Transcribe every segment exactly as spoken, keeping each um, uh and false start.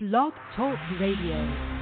Blog Talk Radio.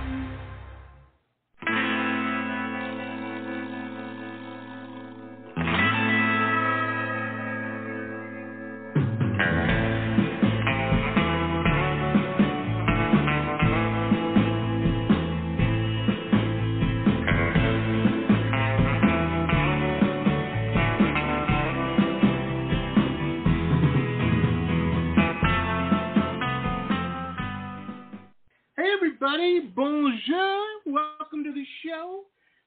Bonjour, welcome to the show.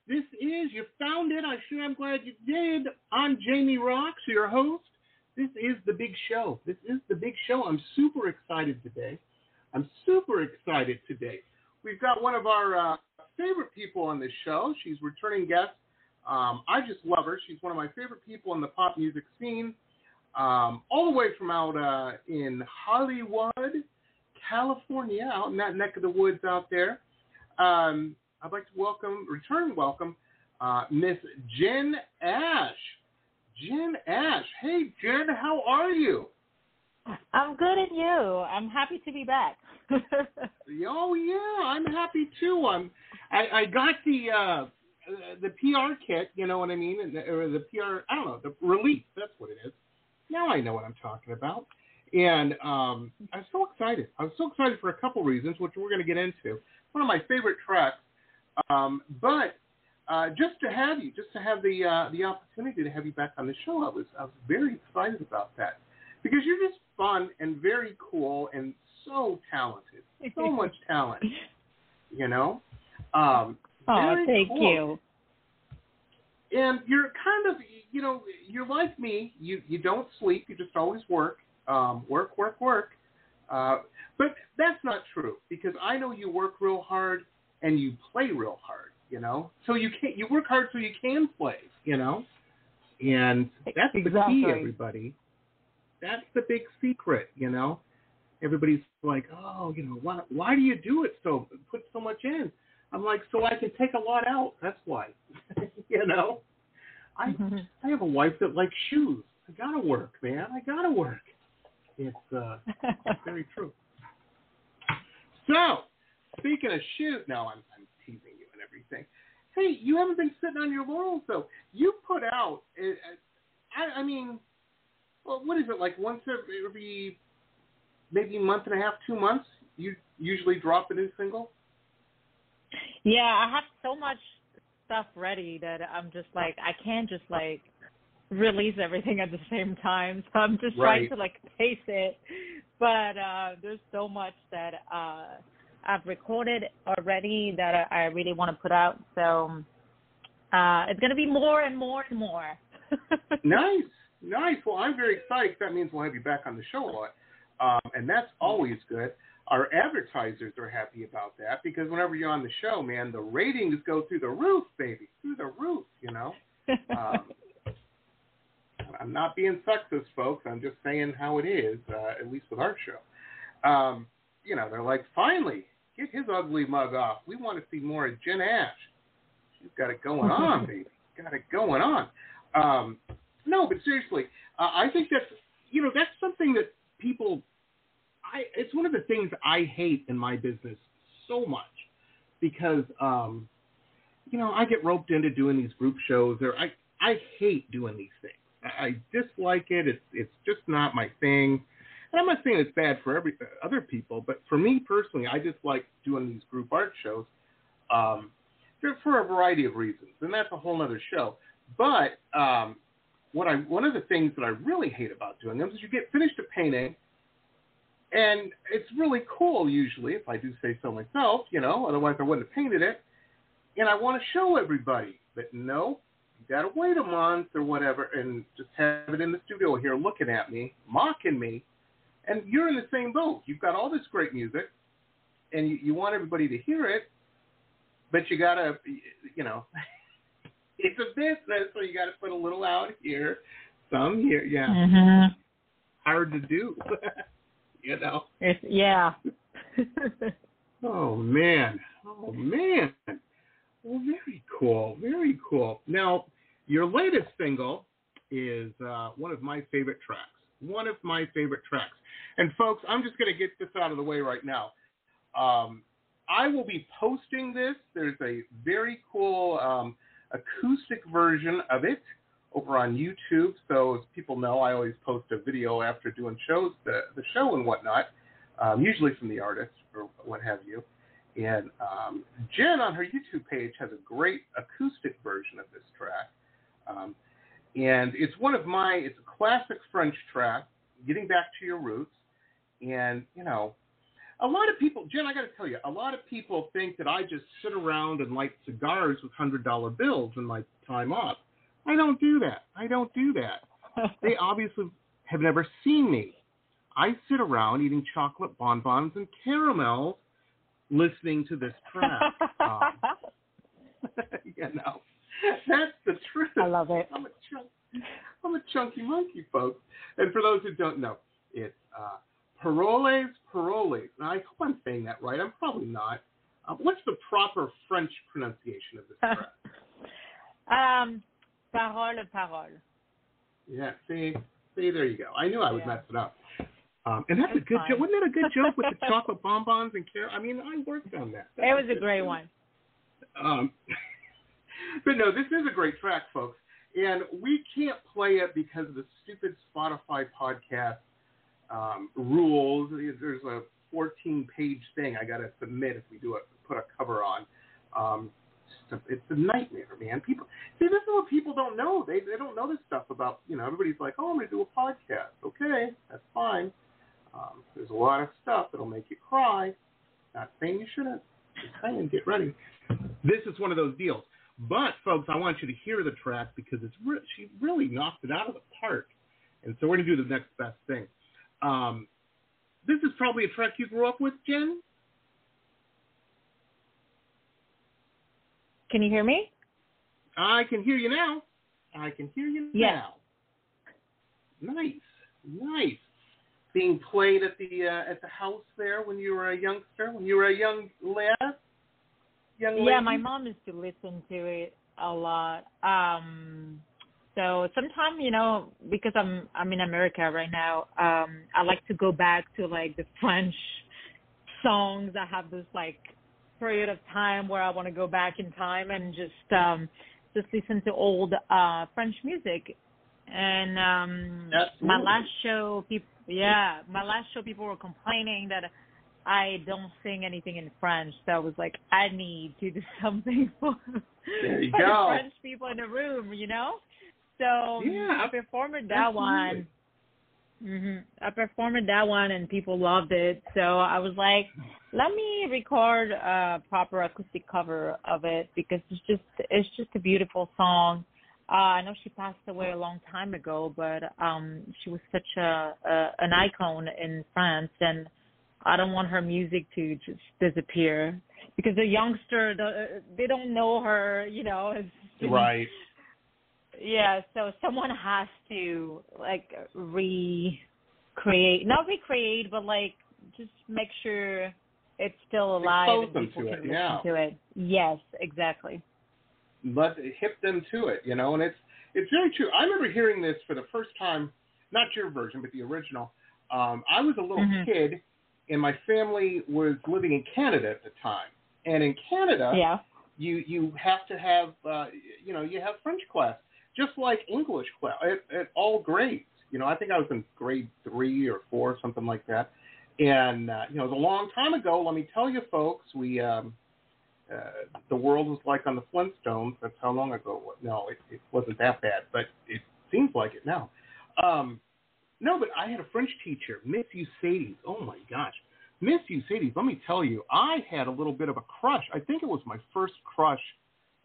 This is You Found It. I sure am glad you did. I'm Jamie Roxx, your host. This is the big show. This is the big show. I'm super excited today. I'm super excited today. We've got one of our uh, favorite people on this show. She's a returning guest. Um, I just love her. She's one of my favorite people in the pop music scene, um, all the way from out uh, in Hollywood, California, out in that neck of the woods out there. Um, I'd like to welcome, return welcome, uh, Miss Jen Ash. Jen Ash. Hey, Jen, how are you? I'm good, and you? I'm happy to be back. Oh, yeah, I'm happy, too. I'm, I, I got the uh, the P R kit, you know what I mean, and the, or the P R, I don't know, the release, that's what it is. Now I know what I'm talking about. And um, I'm so excited. I'm so excited for a couple reasons, which we're going to get into. One of my favorite tracks. Um, but uh, just to have you, just to have the uh, the opportunity to have you back on the show, I was I was very excited about that because you're just fun and very cool and so talented, so much talent. You know. Um, oh, thank cool. you. And you're kind of, you know, you're like me. You you don't sleep. You just always work. Um, work, work, work. Uh, but that's not true because I know you work real hard and you play real hard, you know? So you can't, you work hard so you can play, you know? And that's exactly the key, everybody. That's the big secret, you know? Everybody's like, oh, you know, why, why do you do it so, put so much in? I'm like, so I can take a lot out. That's why, you know? I mm-hmm. I have a wife that likes shoes. I gotta work, man. I gotta work. It's, uh, it's very true. So, speaking of shoes, no, I'm, I'm teasing you and everything. Hey, you haven't been sitting on your laurels, though. You put out, uh, I, I mean, well, what is it, like once every maybe month and a half, two months, you usually drop a new single? Yeah, I have so much stuff ready that I'm just like, I can't just like release everything at the same time, so I'm just right. trying to like pace it, but uh there's so much that uh I've recorded already that I, I really want to put out, so uh it's gonna be more and more and more. nice nice well, I'm very excited. That means we'll have you back on the show a lot, um and that's always good. Our advertisers are happy about that because whenever you're on the show, man, the ratings go through the roof, baby, through the roof, you know. um I'm not being sexist, folks. I'm just saying how it is, uh, at least with our show. Um, you know, they're like, finally, get his ugly mug off. We want to see more of Jen Ash. She's got it going on, baby. Got it going on. Um, no, but seriously, uh, I think that's, you know, that's something that people, I, it's one of the things I hate in my business so much because, um, you know, I get roped into doing these group shows, or I, I hate doing these things. I dislike it. It's it's just not my thing. And I'm not saying it's bad for every other people, but for me personally, I dislike doing these group art shows um, for a variety of reasons, and that's a whole other show. But um, what I one of the things that I really hate about doing them is you get finished a painting, and it's really cool usually, if I do say so myself, you know, otherwise I wouldn't have painted it, and I want to show everybody, but no. You gotta wait a month or whatever and just have it in the studio here looking at me, mocking me, and you're in the same boat. You've got all this great music and you, you want everybody to hear it, but you gotta, you know, it's a business, so you gotta put a little out here, some here, yeah. Mm-hmm. Hard to do, you know? It's, yeah. Oh, man. Oh, man. Well, very cool, very cool. Now, your latest single is uh, one of my favorite tracks, one of my favorite tracks. And, folks, I'm just going to get this out of the way right now. Um, I will be posting this. There's a very cool um, acoustic version of it over on YouTube. So as people know, I always post a video after doing shows, the, the show and whatnot, um, usually from the artist or what have you. And um, Jen on her YouTube page has a great acoustic version of this track. Um, and it's one of my, it's a classic French track, getting back to your roots. And, you know, a lot of people, Jen, I got to tell you, a lot of people think that I just sit around and light cigars with one hundred dollar bills in my time off. I don't do that. I don't do that. They obviously have never seen me. I sit around eating chocolate bonbons and caramels listening to this track. Um, you know, that's the truth. I love it. I'm a, chunk, I'm a chunky monkey, folks. And for those who don't know, it's uh, Paroles Paroles. And I hope I'm saying that right. I'm probably not. Uh, what's the proper French pronunciation of this track? um. Parole, parole. Yeah, see, see, there you go. I knew I would yeah. mess it up. Um, and that's a good joke. Wasn't that a good joke with the chocolate bonbons and care? I mean, I worked on that. that it was, was a great joke. one. Um, but no, this is a great track, folks. And we can't play it because of the stupid Spotify podcast um, rules. There's a fourteen-page thing I got to submit if we do it, put a cover on. Um It's a nightmare, man. People see, this is what people don't know. They they don't know this stuff about, you know, everybody's like, oh, I'm going to do a podcast. Okay, that's fine. Um, there's a lot of stuff that'll make you cry. Not saying you shouldn't. Just saying, get ready. This is one of those deals. But, folks, I want you to hear the track because it's re- she really knocked it out of the park. And so we're going to do the next best thing. Um, this is probably a track you grew up with, Jen? Can you hear me? I can hear you now. I can hear you yeah. now. Nice, nice. Being played at the uh, at the house there when you were a youngster, when you were a young lad. Young lady. Yeah, my mom used to listen to it a lot. Um, so sometimes, you know, because I'm I'm in America right now, um, I like to go back to like the French songs. I have this like. period of time where I want to go back in time and just um, just listen to old uh, French music. And um, my last show, people, yeah, my last show, people were complaining that I don't sing anything in French. So I was like, I need to do something for, there you for go. the French people in the room, you know. So yeah, I performed that absolutely. one. Mm-hmm. I performed that one and people loved it. So I was like, let me record a proper acoustic cover of it because it's just it's just a beautiful song. Uh, I know she passed away a long time ago, but um, she was such a, a an icon in France, and I don't want her music to just disappear because the youngster the, they don't know her, you know. It's just, right. Yeah, so someone has to, like, recreate, not recreate, but, like, just make sure it's still alive Expose and people to can it, listen yeah. to it. Yes, exactly. Let hip them to it, you know, and it's it's very true. I remember hearing this for the first time, not your version, but the original. Um, I was a little mm-hmm. kid, and my family was living in Canada at the time. And in Canada, yeah. you, you have to have, uh, you know, you have French class. Just like English class, at, at all grades. You know, I think I was in grade three or four, something like that. And, uh, you know, it was a long time ago. Let me tell you, folks, we um, uh, the world was like on the Flintstones. That's how long ago. No, it, it wasn't that bad, but it seems like it now. Um, no, but I had a French teacher, Miss Usades. Oh, my gosh. Miss Usades, let me tell you, I had a little bit of a crush. I think it was my first crush,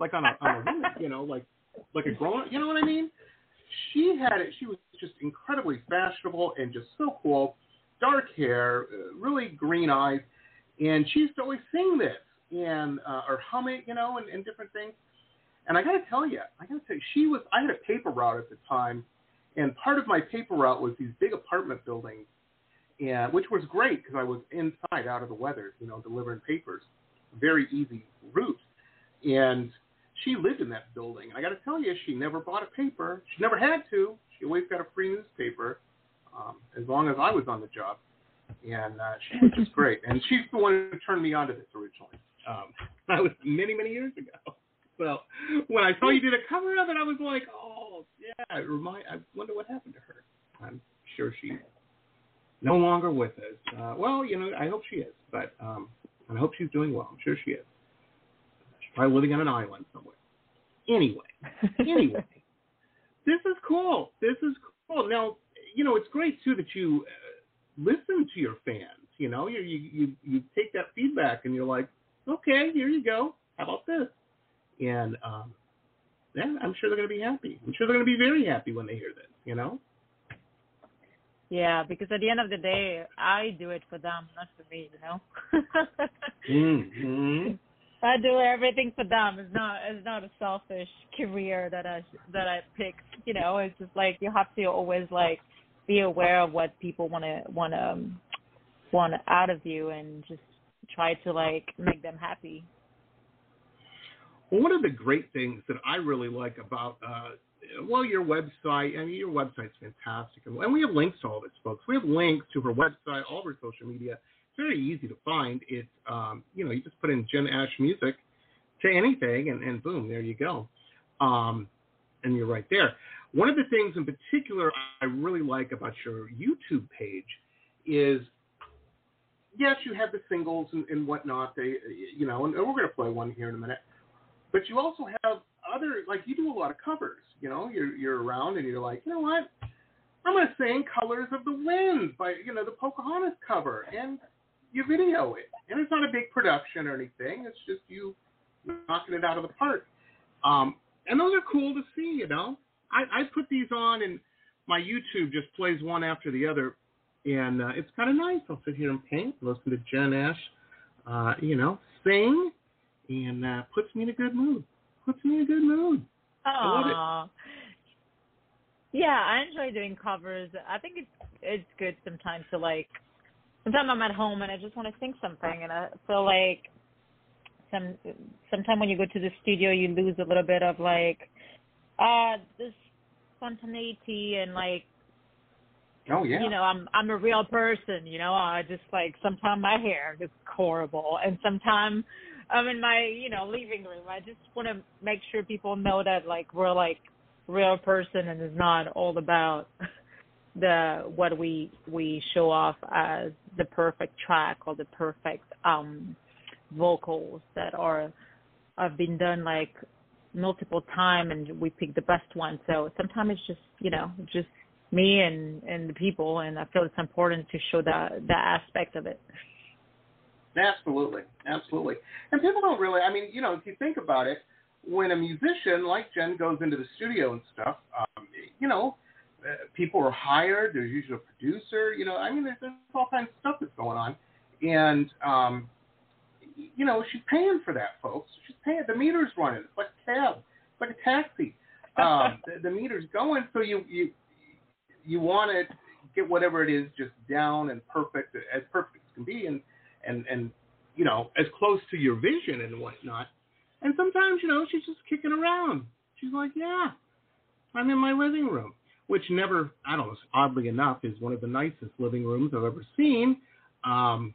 like on a, on a woman, you know, like. Like a grown-up, you know what I mean? She had it. She was just incredibly fashionable and just so cool. Dark hair, really green eyes, and she used to always sing this and uh, or hum it, you know, and, and different things. And I got to tell you, I got to tell you, she was. I had a paper route at the time, and part of my paper route was these big apartment buildings, and which was great because I was inside, out of the weather, you know, delivering papers. Very easy route, and. She lived in that building. And I got to tell you, she never bought a paper. She never had to. She always got a free newspaper um, as long as I was on the job. and uh, she was just great. And she's the one who turned me on to this originally. Um, that was many, many years ago. So when I saw you did a cover of it, I was like, oh, yeah, it remind, I wonder what happened to her. I'm sure she's no longer with us. Uh, well, you know, I hope she is, but um, I hope she's doing well. I'm sure she is. She's probably living on an island somewhere. Anyway, anyway, this is cool. This is cool. Now, you know, it's great, too, that you uh, listen to your fans. You know, you, you you you take that feedback and you're like, okay, here you go. How about this? And um, yeah, I'm sure they're going to be happy. I'm sure they're going to be very happy when they hear this, you know? Yeah, because at the end of the day, I do it for them, not for me, you know? mm-hmm. I do everything for them. It's not it's not a selfish career that I that I picked, you know? It's just like you have to always, like, be aware of what people want to want to want out of you and just try to, like, make them happy. Well, one of the great things that I really like about, uh, well, your website, I mean, your website's fantastic. And we have links to all this, folks. We have links to her website, all of her social media. It's very easy to find. It's, um, you know, you just put in Jen Ash Music to anything, and, and boom, there you go. Um, and you're right there. One of the things in particular I really like about your YouTube page is, yes, you have the singles and, and whatnot, they, you know, and we're going to play one here in a minute. But you also have other, like, you do a lot of covers, you know, you're you're around and you're like, you know what, I'm going to sing Colors of the Wind by, you know, the Pocahontas cover, and you video it. And it's not a big production or anything. It's just you knocking it out of the park. Um, and those are cool to see, you know. I, I put these on, and my YouTube just plays one after the other, and uh, it's kind of nice. I'll sit here and paint, listen to Jen Ash, uh, you know, sing. And uh, puts me in a good mood. Puts me in a good mood. Aww. Yeah, I enjoy doing covers. I think it's it's good sometimes to, like, sometimes I'm at home and I just want to sing something. And I feel like some sometimes when you go to the studio, you lose a little bit of, like, uh, this spontaneity and, like, oh, yeah. You know, I'm I'm a real person, you know. I just, like, sometimes my hair is horrible. And sometimes I'm in my, you know, living room. I just want to make sure people know that, like, we're, like, real person and it's not all about the what we we show off as the perfect track or the perfect um, vocals that are have been done, like, multiple times and we pick the best one. So sometimes it's just, you know, just me and, and the people, and I feel it's important to show that that aspect of it. Absolutely, absolutely. And people don't really, I mean, you know, if you think about it, when a musician like Jen goes into the studio and stuff, um, you know, uh, people are hired, there's usually a producer, you know, I mean, there's, there's all kinds of stuff that's going on. And, um, you know, she's paying for that, folks. She's paying, the meter's running. It's like a cab, it's like a taxi. Um, the, the meter's going, so you, you, you want to get whatever it is just down and perfect, as perfect as can be, and, and, and you know, as close to your vision and whatnot. And sometimes, you know, she's just kicking around. She's like, yeah, I'm in my living room, which never, I don't know, oddly enough, is one of the nicest living rooms I've ever seen. Um,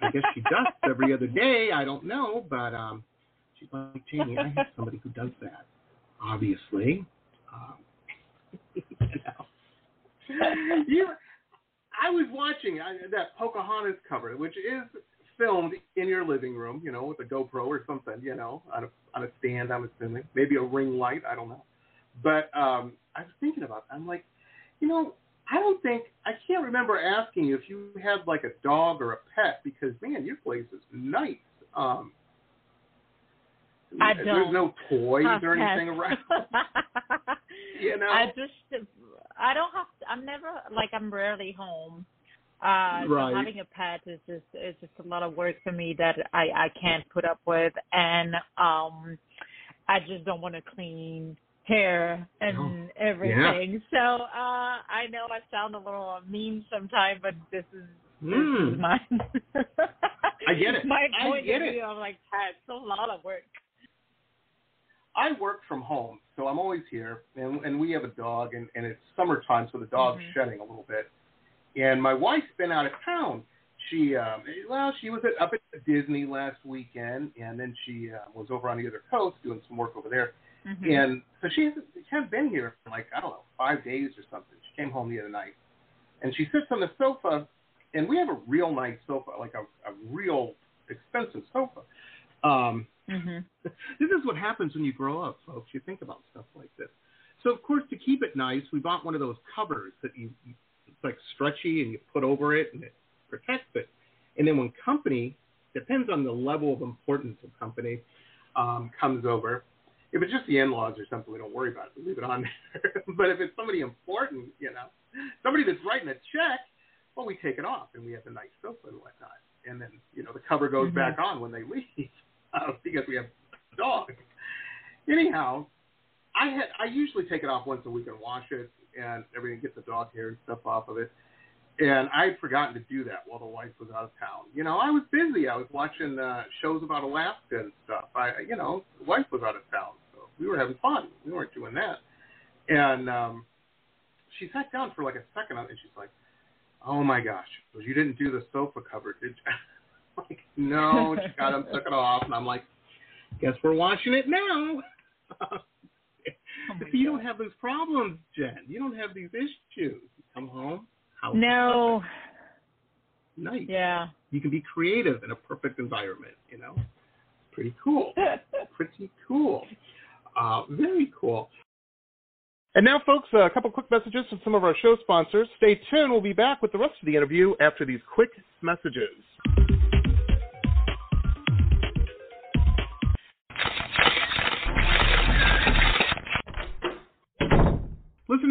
I guess she dusts every other day. I don't know, but um, she's like, Jamie, I have somebody who does that, obviously. Um, you know. You, I was watching I, that Pocahontas cover, which is filmed in your living room, you know, with a GoPro or something, you know, on a on a stand, I'm assuming, maybe a ring light, I don't know. But um, I was thinking about that. I'm like, you know, I don't think I can't remember asking you if you had like a dog or a pet because man, your place is nice. Um, I don't. There's no toys oh, or anything around. You know, I just. I don't have to, I'm never, like, I'm rarely home. Uh, right. So having a pet is just, it's just a lot of work for me that I, I can't put up with. And um, I just don't want to clean hair and oh, everything. Yeah. So uh, I know I sound a little mean sometimes, but this is, mm. this is mine. I get it. My point of view, I'm like, pets, it's a lot of work. I work from home, so I'm always here, and, and we have a dog, and, and it's summertime, so the dog's mm-hmm. shedding a little bit. And my wife's been out of town, She, um, well, she was at, up at Disney last weekend, and then she uh, was over on the other coast doing some work over there. Mm-hmm. And so she hasn't, she hasn't been here for, like, I don't know, five days or something. She came home the other night, and she sits on the sofa, and we have a real nice sofa, like a, a real expensive sofa. Um, mm-hmm. This is what happens when you grow up, folks. You think about stuff like this. So, of course, to keep it nice, we bought one of those covers that you, it's like stretchy, and you put over it, and it protects it. And then when company, depends on the level of importance of company, um, comes over, if it's just the in-laws or something, we don't worry about it. We leave it on there. But if it's somebody important, you know, somebody that's writing a check, well, we take it off, and we have a nice sofa and whatnot. And then, you know, the cover goes mm-hmm. back on when they leave uh, because we have a dog. Anyhow, I had I usually take it off once a week and wash it and everything, get the dog hair and stuff off of it. And I had forgotten to do that while the wife was out of town. You know, I was busy. I was watching uh, shows about Alaska and stuff. I, you know, the wife was out of town, so we were having fun. We weren't doing that. And um, she sat down for like a second, and she's like, "Oh my gosh, you didn't do the sofa cover, did you?" I'm like, no, she got him, took it off, and I'm like, guess we're washing it now. Oh so you God. Don't have those problems, Jen. You don't have these issues. You come home. House no. Nice. Yeah. You can be creative in a perfect environment, you know. Pretty cool. Pretty cool. Uh, very cool. And now, folks, a couple quick messages from some of our show sponsors. Stay tuned. We'll be back with the rest of the interview after these quick messages. Listen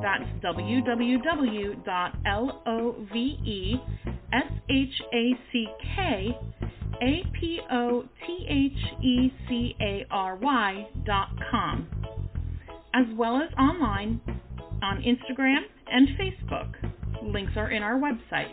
That's w w w dot love shack apothecary dot com, as well as online on Instagram and Facebook. Links are in our website.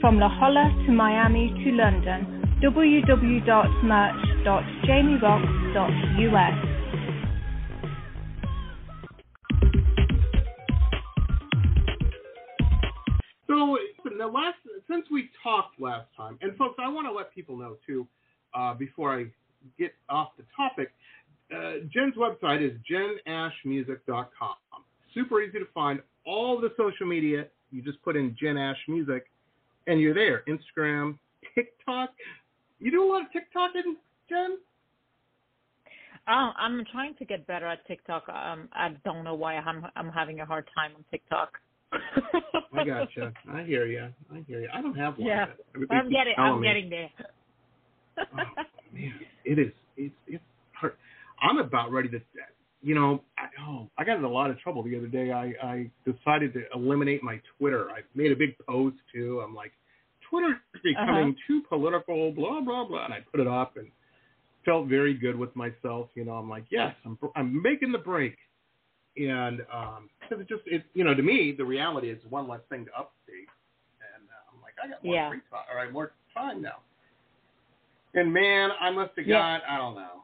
From La Jolla to Miami to London, w w w dot merch dot jamie roxx dot u s. So, the last, since we talked last time, and folks, I want to let people know, too, uh, before I get off the topic, uh, Jen's website is jen ash music dot com. Super easy to find. All the social media, you just put in Jen Ash Music, and you're there. Instagram, TikTok. You do a lot of TikToking, Jen? Oh, I'm trying to get better at TikTok. Um, I don't know why I'm, I'm having a hard time on TikTok. I gotcha. I hear you. I hear you. I don't have one. Yeah, I'm getting. I'm me. getting there. Oh, man, it is. It's. It's hard. I'm about ready to. You know. I, oh, I got in a lot of trouble the other day. I, I decided to eliminate my Twitter. I made a big post too. I'm like, Twitter's becoming uh-huh. too political. Blah blah blah. And I put it up and felt very good with myself. You know. I'm like, yes, I'm. I'm making the break. And um, cause it just, it, you know, to me, the reality is one less thing to update. And uh, I'm like, I got more yeah. free time, all right, more time now. And man, I must have got, yeah. I don't know,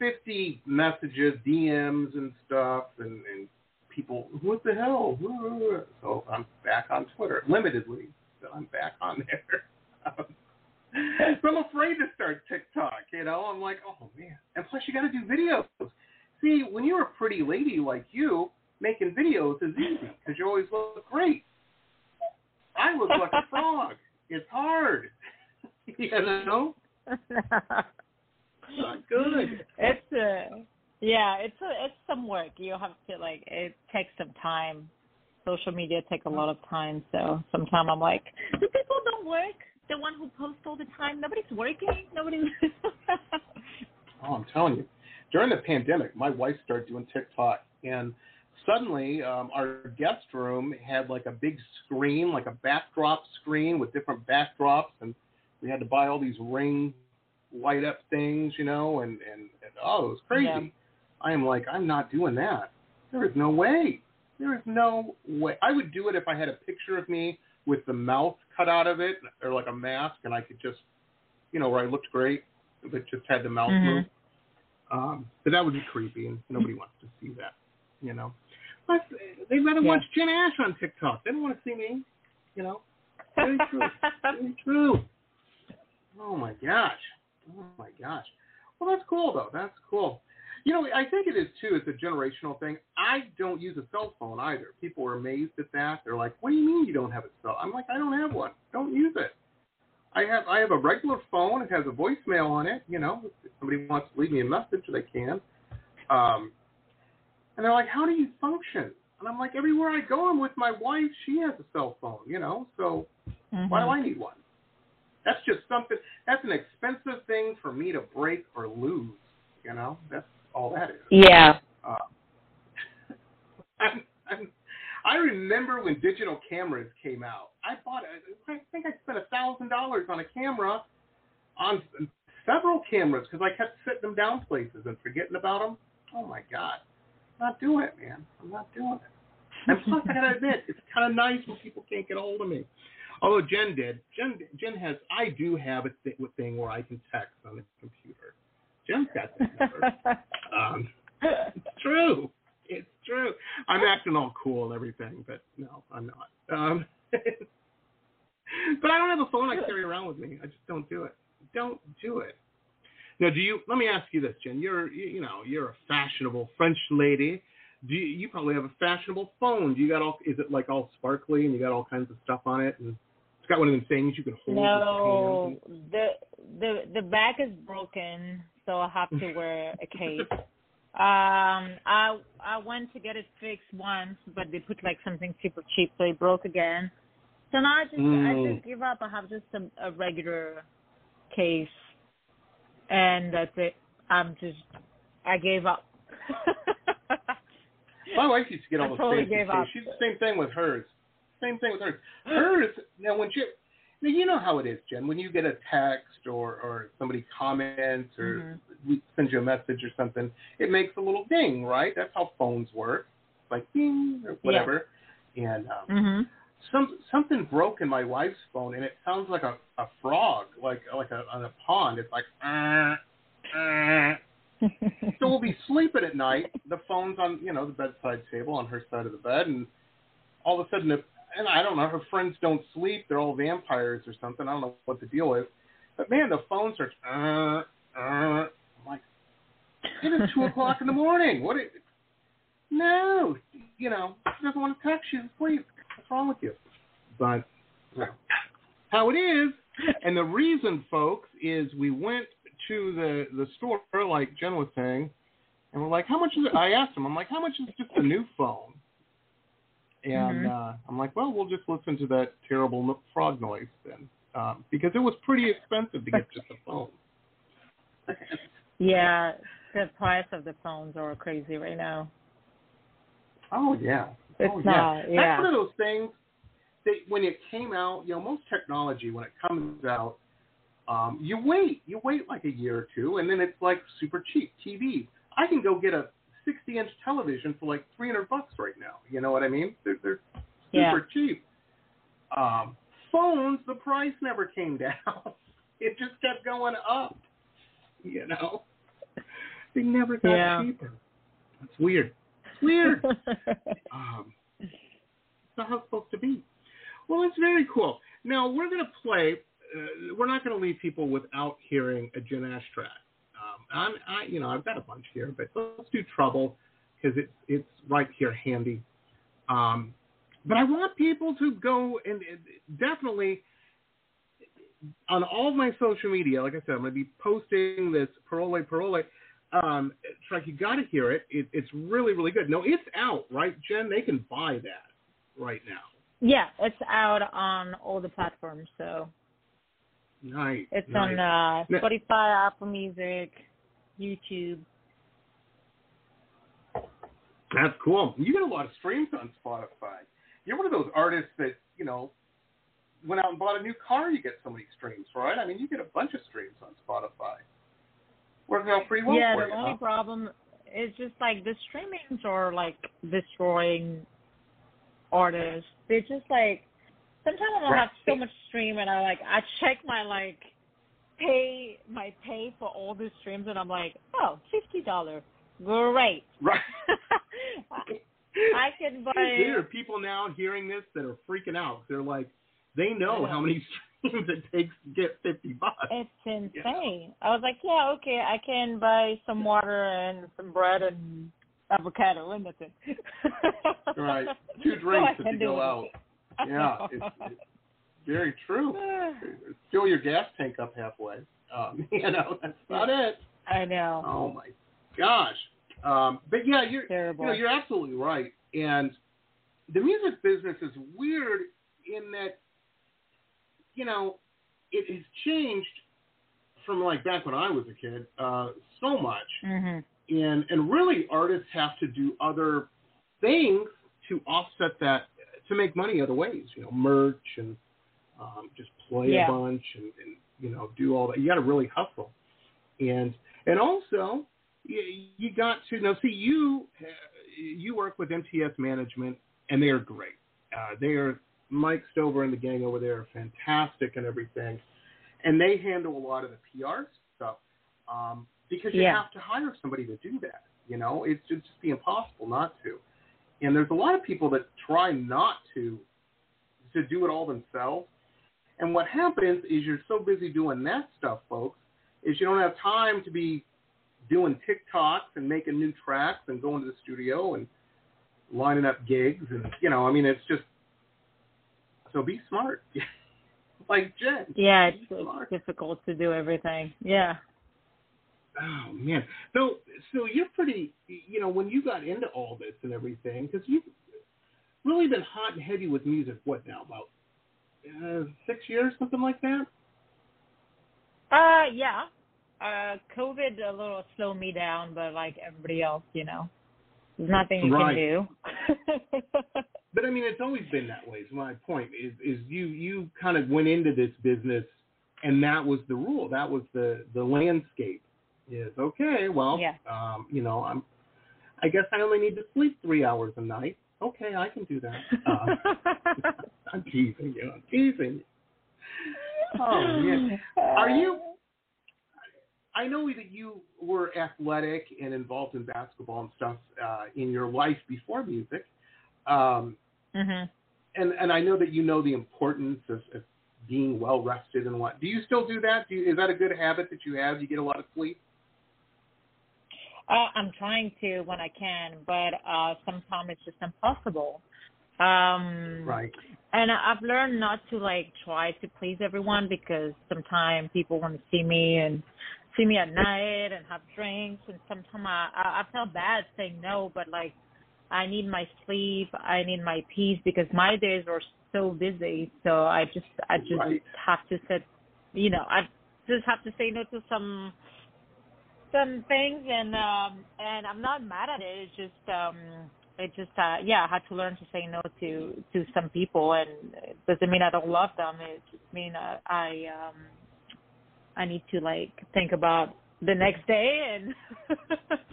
fifty messages, D Ms and stuff, and, and people, what the hell? So I'm back on Twitter, limitedly, but I'm back on there. So I'm afraid to start TikTok, you know? I'm like, oh, man. And plus, you got to do videos. See, when you're a pretty lady like you, making videos is easy because you always look great. I look like a frog. It's hard. You know? Not good. It's a, yeah, it's a, it's some work. You have to, like, it takes some time. Social media takes a lot of time. So sometimes I'm like, do people don't work? The one who posts all the time, nobody's working. Nobody's. Oh, I'm telling you. During the pandemic, my wife started doing TikTok, and suddenly um, our guest room had like a big screen, like a backdrop screen with different backdrops, and we had to buy all these ring light-up things, you know, and, and, and oh, it was crazy. Yeah. I am like, I'm not doing that. There is no way. There is no way. I would do it if I had a picture of me with the mouth cut out of it or like a mask, and I could just, you know, where I looked great, but just had the mouth mm-hmm. move. Um, but that would be creepy, and nobody wants to see that, you know. But they'd rather yeah. watch Jen Ash on TikTok. They don't want to see me, you know. Very true. Very true. Oh, my gosh. Oh, my gosh. Well, that's cool, though. That's cool. You know, I think it is, too. It's a generational thing. I don't use a cell phone either. People are amazed at that. They're like, what do you mean you don't have a cell phone? I'm like, I don't have one. Don't use it. I have I have a regular phone. It has a voicemail on it. You know, if somebody wants to leave me a message, they can. Um, and they're like, how do you function? And I'm like, everywhere I go, I'm with my wife. She has a cell phone, you know, so mm-hmm. why do I need one? That's just something. That's an expensive thing for me to break or lose, you know. That's all that is. Yeah. Uh, I'm, I'm, I remember when digital cameras came out. I bought, I think I spent one thousand dollars on a camera, on several cameras, because I kept sitting them down places and forgetting about them. Oh, my God. I'm not doing it, man. I'm not doing it. And plus, I got to admit, it's kind of nice when people can't get a hold of me. Although Jen did. Jen Jen has, I do have a th- thing where I can text on the computer. Jen's got that number. um, it's true. It's true. I'm acting all cool and everything, but no, I'm not. Um, but I don't have a phone I carry around with me. I just don't do it. Don't do it. Now, do you? Let me ask you this, Jen. You're, you, you know, you're a fashionable French lady. Do you, you probably have a fashionable phone? Do you got all? Is it like all sparkly and you got all kinds of stuff on it and It's got one of them things you can hold. No, and... the the the back is broken, so I have to wear a case. Um, I I went to get it fixed once, but they put like something super cheap, so it broke again. So now I just mm. I just give up. I have just a, a regular case, and that's it. I'm just I gave up. My wife used to get all those totally fancy things. She's the same thing with hers. Same thing with hers. Hers now when she, now you know how it is, Jen. When you get a text or, or somebody comments or mm-hmm. we send you a message or something, it makes a little ding, right? That's how phones work, like ding or whatever. Yeah. And um, mm-hmm. some something broke in my wife's phone, and it sounds like a, a frog, like like a, on a pond. It's like. Uh, uh. So we'll be sleeping at night. The phone's on, you know, the bedside table on her side of the bed, and all of a sudden, if, and I don't know, her friends don't sleep. They're all vampires or something. I don't know what the deal is. But, man, the phone starts, uh, uh. I'm like, it is two o'clock in the morning. What? Is, no. You know, she doesn't want to text. She's asleep. What's wrong with you? But you know, how it is. And the reason, folks, is we went to the, the store, like Jen was saying, and we're like, how much is it? I asked him, I'm like, how much is just a new phone? And mm-hmm. uh, I'm like, well, we'll just listen to that terrible frog noise then, um, because it was pretty expensive to get just a phone. Yeah, the price of the phones are crazy right now. Oh, yeah. It's oh, not, yeah. yeah. That's one of those things that when it came out, you know, most technology, when it comes out, Um, you wait, you wait like a year or two, and then it's like super cheap T V. I can go get a sixty-inch television for like three hundred bucks right now. You know what I mean? They're, they're yeah. super cheap. Um, phones, the price never came down. It just kept going up. You know, they never got yeah. cheaper. It's weird. It's weird. um, it's not how it's supposed to be. Well, it's very cool. Now we're gonna play. Uh, we're not going to leave people without hearing a Jen Ash track. Um, I'm, I, you know, I've got a bunch here, but let's do Trouble because it's it's right here handy. Um, but I want people to go and, and definitely on all my social media. Like I said, I'm going to be posting this Paroles Paroles um, track. You got to hear it. it. It's really really good. No, it's out right, Jen. They can buy that right now. Yeah, it's out on all the platforms. So. Nice. It's nice. on uh, Spotify, Apple Music, YouTube. That's cool. You get a lot of streams on Spotify. You're one of those artists that, you know, went out and bought a new car, you get so many streams, right? I mean, you get a bunch of streams on Spotify. Working out pretty well yeah, for you. Yeah, the only huh? problem is just, like, the streamings are, like, destroying artists. They're just, like, sometimes I'll right. have so much stream, and I like I check my like pay my pay for all the streams, and I'm like, oh, fifty dollars, great. Right. I can buy. There are people now hearing this that are freaking out. They're like, they know yeah. how many streams it takes to get fifty bucks. It's insane. Yeah. I was like, yeah, okay, I can buy some water and some bread and avocado and that's it. Right, two drinks oh, if you go out. Yeah, it's, it's very true. Fill your gas tank up halfway. Um, you know, that's not it. I know. Oh, my gosh. Um, but, yeah, you're Terrible. You know, you're absolutely right. And the music business is weird in that, you know, it has changed from, like, back when I was a kid uh, so much. Mm-hmm. And, and really artists have to do other things to offset that to make money other ways, you know, merch and um, just play yeah. a bunch and, and, you know, do all that. You got to really hustle. And and also, you, you got to, now, see, you you work with M T S Management, and they are great. Uh, they are, Mike Stover and the gang over there are fantastic and everything. And they handle a lot of the P R stuff um, because you yeah. have to hire somebody to do that. You know, it's, it'd just be impossible not to. And there's a lot of people that try not to to do it all themselves. And what happens is you're so busy doing that stuff, folks, is you don't have time to be doing TikToks and making new tracks and going to the studio and lining up gigs. And, you know, I mean, it's just, so be smart. like Jen. Yeah, it's, it's difficult to do everything. Yeah. Oh, man. So, so you're pretty, you know, when you got into all this and everything, because you've really been hot and heavy with music, what now, about uh, six years, something like that? Uh, yeah. Uh, COVID a little slowed me down, but like everybody else, you know, there's nothing you right. can do. But, I mean, it's always been that way is my point, is, is you, you kind of went into this business, and that was the rule. That was the, the landscape. Is okay. Well, yeah. um, you know, I'm. I guess I only need to sleep three hours a night. Okay, I can do that. Uh, I'm teasing you. I'm teasing you. Oh man, are you? I know that you were athletic and involved in basketball and stuff uh, in your life before music, um, mm-hmm. and and I know that you know the importance of. of being well rested and what. Do you still do that? Do you, is that a good habit that you have? Do you get a lot of sleep? Uh, I'm trying to when I can, but uh, sometimes it's just impossible. Um, right. And I've learned not to, like, try to please everyone because sometimes people want to see me and see me at night and have drinks. And sometimes I, I, I feel bad saying no, but, like, I need my sleep. I need my peace because my days are so busy. So I just I just right. have to sit, you know, I just have to say no to some some things, and um, and I'm not mad at it. It's just um, it just uh, yeah, I had to learn to say no to, to some people, and it doesn't mean I don't love them. It just means I I, um, I need to like think about the next day and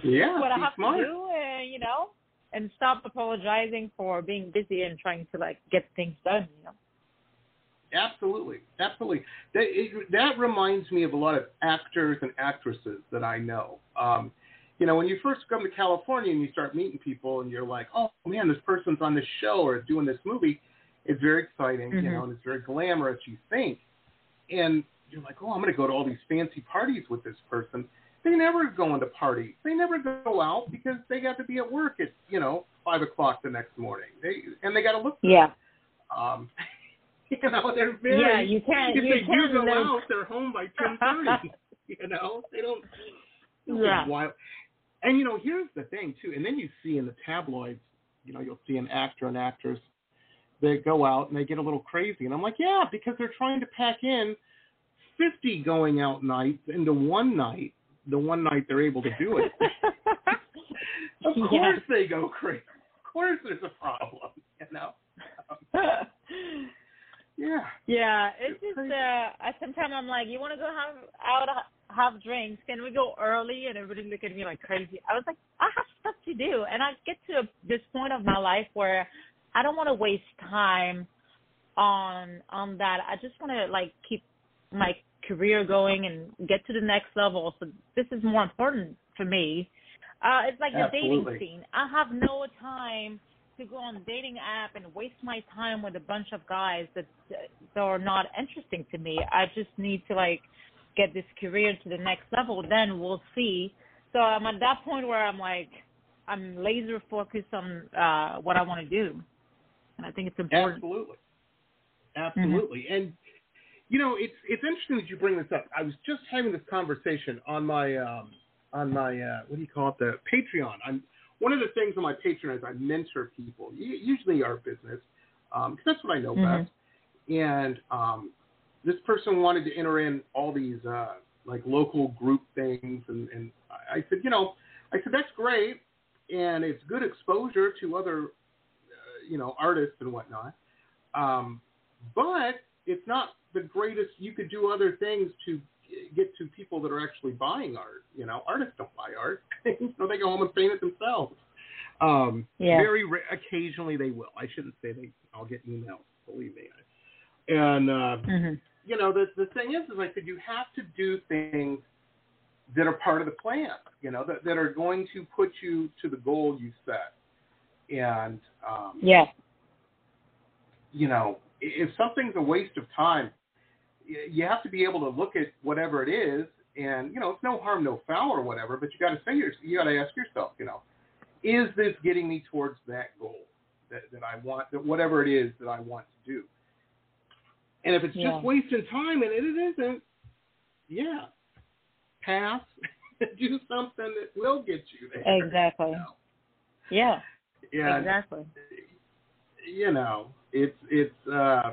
yeah, what I have smart. to do, and you know. And stop apologizing for being busy and trying to, like, get things done, you know? Absolutely. Absolutely. That, it, that reminds me of a lot of actors and actresses that I know. Um, you know, when you first come to California and you start meeting people and you're like, oh, man, this person's on this show or doing this movie, it's very exciting, mm-hmm. you know, and it's very glamorous, you think. And you're like, oh, I'm going to go to all these fancy parties with this person. They never go into parties. They never go out because they got to be at work at, you know, five o'clock the next morning. They And they got to look for yeah. Um You know, they're very... Yeah, you can't... If you they can, do go out, they're home by ten thirty. You know? They don't... Yeah. Wild. And, you know, here's the thing, too. And then you see in the tabloids, you know, you'll see an actor and actress that go out and they get a little crazy. And I'm like, yeah, because they're trying to pack in fifty going out nights into one night. The one night they're able to do it. Of course yes. they go crazy. Of course there's a problem, you know? Um, yeah. Yeah, it's, it's just, uh, sometimes I'm like, you want to go have, out, have drinks? Can we go early? And everybody look at me like crazy. I was like, I have stuff to do. And I get to this point of my life where I don't want to waste time on on that. I just want to, like, keep my career going and get to the next level. So this is more important for me. Uh, it's like Absolutely. the dating scene. I have no time to go on dating app and waste my time with a bunch of guys that, that are not interesting to me. I just need to like get this career to the next level. Then we'll see. So I'm at that point where I'm like, I'm laser focused on uh, what I want to do. And I think it's important. Absolutely. Absolutely. Mm-hmm. And you know, it's it's interesting that you bring this up. I was just having this conversation on my um, on my uh, what do you call it, the Patreon. I'm one of the things on my Patreon is I mentor people, usually our business, because um, that's what I know mm-hmm. best. And um, this person wanted to enter in all these uh, like local group things, and, and I said, you know, I said that's great, and it's good exposure to other uh, you know artists and whatnot, um, but it's not the greatest. You could do other things to get to people that are actually buying art. You know, artists don't buy art. So they go home and paint it themselves. Um, yeah. Very ra- occasionally they will. I shouldn't say they. I'll get emails. Believe me. And uh, mm-hmm. you know, the the thing is, is I said you have to do things that are part of the plan. You know, that that are going to put you to the goal you set. And um, yeah, you know, if something's a waste of time, you have to be able to look at whatever it is, and you know it's no harm, no foul, or whatever. But you got to say you got to ask yourself, you know, is this getting me towards that goal that, that I want, that whatever it is that I want to do? And if it's yeah. just wasting time, and it isn't, yeah, pass. Do something that will get you there. Exactly. You know? Yeah. Yeah. Exactly. You know, it's it's uh,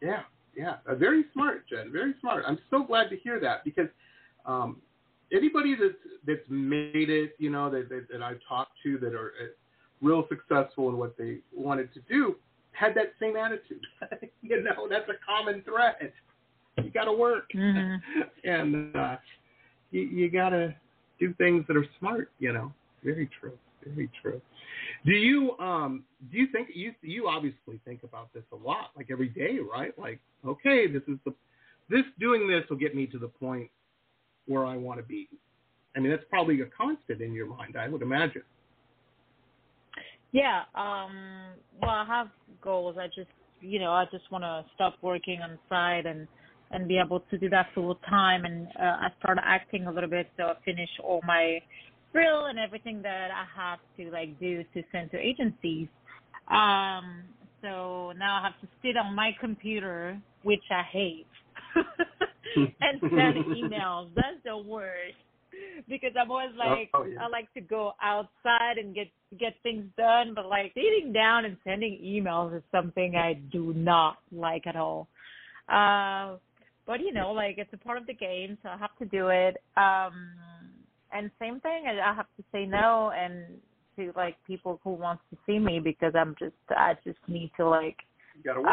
yeah, yeah. Very smart, Jen. Very smart. I'm so glad to hear that, because um, anybody that's that's made it, you know, that, that that I've talked to that are real successful in what they wanted to do, had that same attitude. You know, that's a common thread. You got to work, mm-hmm. and uh, you, you got to do things that are smart. You know, very true. Very true. Do you um do you think you you obviously think about this a lot, like every day, right? Like, okay, this is the this doing this will get me to the point where I want to be. I mean, that's probably a constant in your mind, I would imagine. Yeah. Um, well, I have goals. I just you know I just want to stop working on the side and and be able to do that full time. And uh, I started acting a little bit, so I finished all my thrill and everything that I have to like do to send to agencies. Um, so now I have to sit on my computer, which I hate, and send emails. That's the worst, because I'm always like, oh, yeah. I like to go outside and get get things done, but like sitting down and sending emails is something I do not like at all. Uh, but you know, like it's a part of the game, so I have to do it. Um, And same thing, I have to say no and to like people who want to see me, because I'm just I just need to like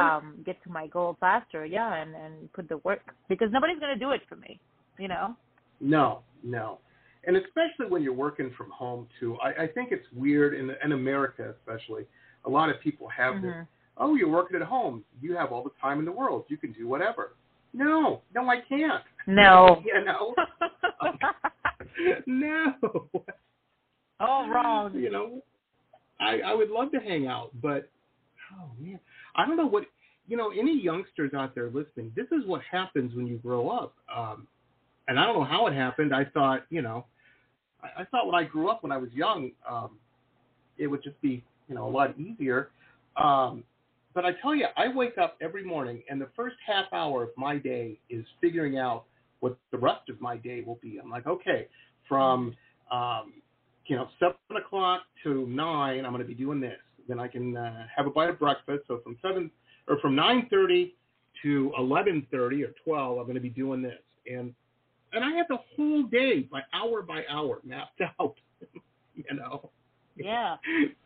um, get to my goal faster, yeah, and, and put the work, because nobody's gonna do it for me, you know. No, no, and especially when you're working from home too. I, I think it's weird in in America especially. A lot of people have mm-hmm. this. Oh, you're working at home. You have all the time in the world. You can do whatever. No, no, I can't. No, you know. No. All wrong. You know, I, I would love to hang out, but, oh, man. I don't know what, you know, any youngsters out there listening, this is what happens when you grow up. Um, and I don't know how it happened. I thought, you know, I, I thought when I grew up, when I was young, um, it would just be, you know, a lot easier. Um, but I tell you, I wake up every morning, and the first half hour of my day is figuring out what the rest of my day will be. I'm like, okay, from, um, you know, seven o'clock to nine, I'm going to be doing this. Then I can uh, have a bite of breakfast. So from seven or from nine thirty to eleven thirty or twelve, I'm going to be doing this. And and I have the whole day, by hour by hour, mapped out, you know. Yeah.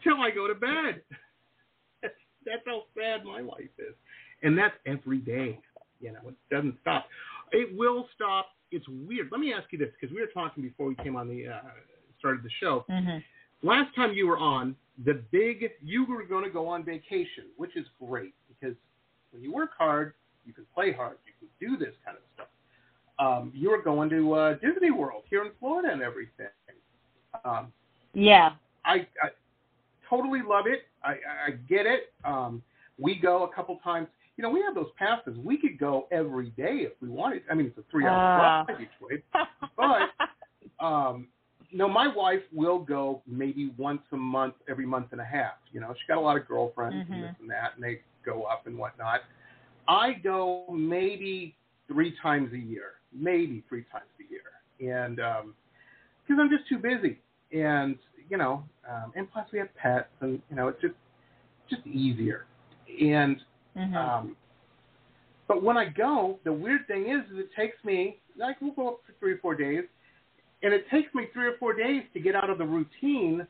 Till I go to bed. That's, that's how sad my life is. And that's every day, you know. It doesn't stop. It will stop. It's weird. Let me ask you this, because we were talking before we came on the uh, started the show. Mm-hmm. Last time you were on, the big you were going to go on vacation, which is great, because when you work hard, you can play hard, you can do this kind of stuff. Um, you were going to uh, Disney World here in Florida and everything. Um, yeah, I, I totally love it. I, I get it. Um, we go a couple times. You know, we have those passes. We could go every day if we wanted. I mean, it's a three-hour drive each way. But, um, you know, my wife will go maybe once a month, every month and a half. You know, she's got a lot of girlfriends mm-hmm. and this and that, and they go up and whatnot. I go maybe three times a year, maybe three times a year. And because um, I'm just too busy. And, you know, um, and plus we have pets, and, you know, it's just just easier. And... Mm-hmm. Um, but when I go, the weird thing is, is it takes me, like we'll go up for three or four days, and it takes me three or four days to get out of the routine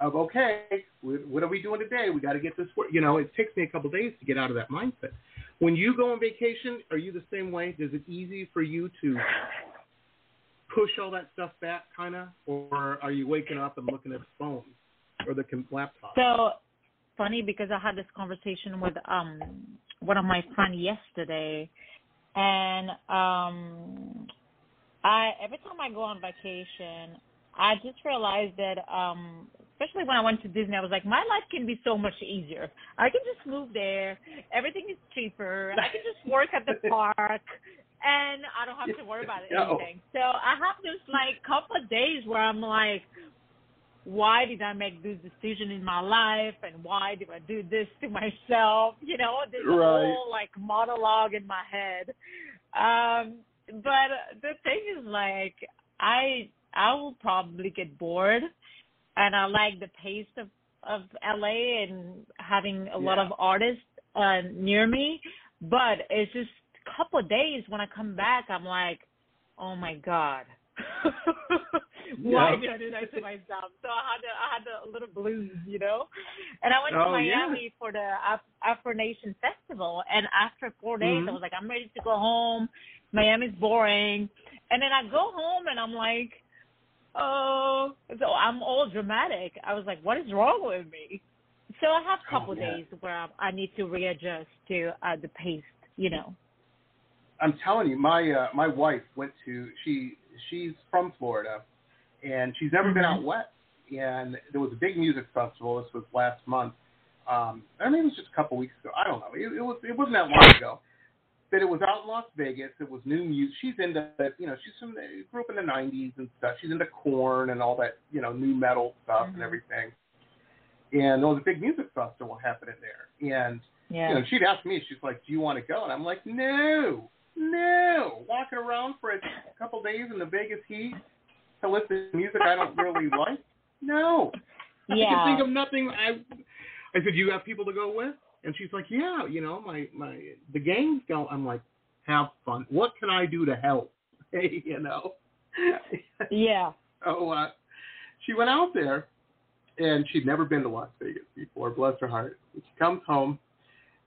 of, okay, what are we doing today? We got to get this work. You know, it takes me a couple days to get out of that mindset. When you go on vacation, are you the same way? Is it easy for you to push all that stuff back, kind of? Or are you waking up and looking at the phone or the laptop? So... funny, because I had this conversation with um one of my friends yesterday, and um I every time I go on vacation, I just realized that um especially when I went to Disney, I was like, my life can be so much easier. I can just move there, everything is cheaper, I can just work at the park, and I don't have to worry about anything. So I have this like couple of days where I'm like, why did I make this decision in my life, and why did I do this to myself? You know, this right. whole, like, monologue in my head. Um, but the thing is, like, I I will probably get bored, and I like the pace of, of L A and having a yeah. lot of artists uh, near me. But it's just a couple of days when I come back, I'm like, oh, my God. Why yeah. did I do that to myself? So I had, a, I had a little blues, you know. And I went oh, to Miami yeah. for the Af- Afro Nation Festival, and after four days, mm-hmm. I was like, I'm ready to go home. Miami's boring. And then I go home, and I'm like, oh, so I'm all dramatic. I was like, what is wrong with me? So I have a couple oh, yeah. days where I need to readjust to uh, the pace, you know. I'm telling you, my uh, my wife went to she she's from Florida, and she's never mm-hmm. been out west. And there was a big music festival. This was last month. Um, I mean, it was just a couple weeks ago. I don't know. It, it was it wasn't that long ago. But it was out in Las Vegas. It was new music. She's into you know she's from the, grew up in the nineties and stuff. She's into Korn and all that you know new metal stuff mm-hmm. and everything. And there was a big music festival happening there. And yeah. you know, she'd ask me, she's like, do you want to go? And I'm like, no, no. Walking around for a couple days in the Vegas heat to listen to music I don't really like? No. Yeah. I can think of nothing. I, I said, do you have people to go with? And she's like, yeah, you know, my, my the gang's going. I'm like, have fun. What can I do to help? you know? Yeah. So uh, she went out there. And she'd never been to Las Vegas before, bless her heart. And she comes home,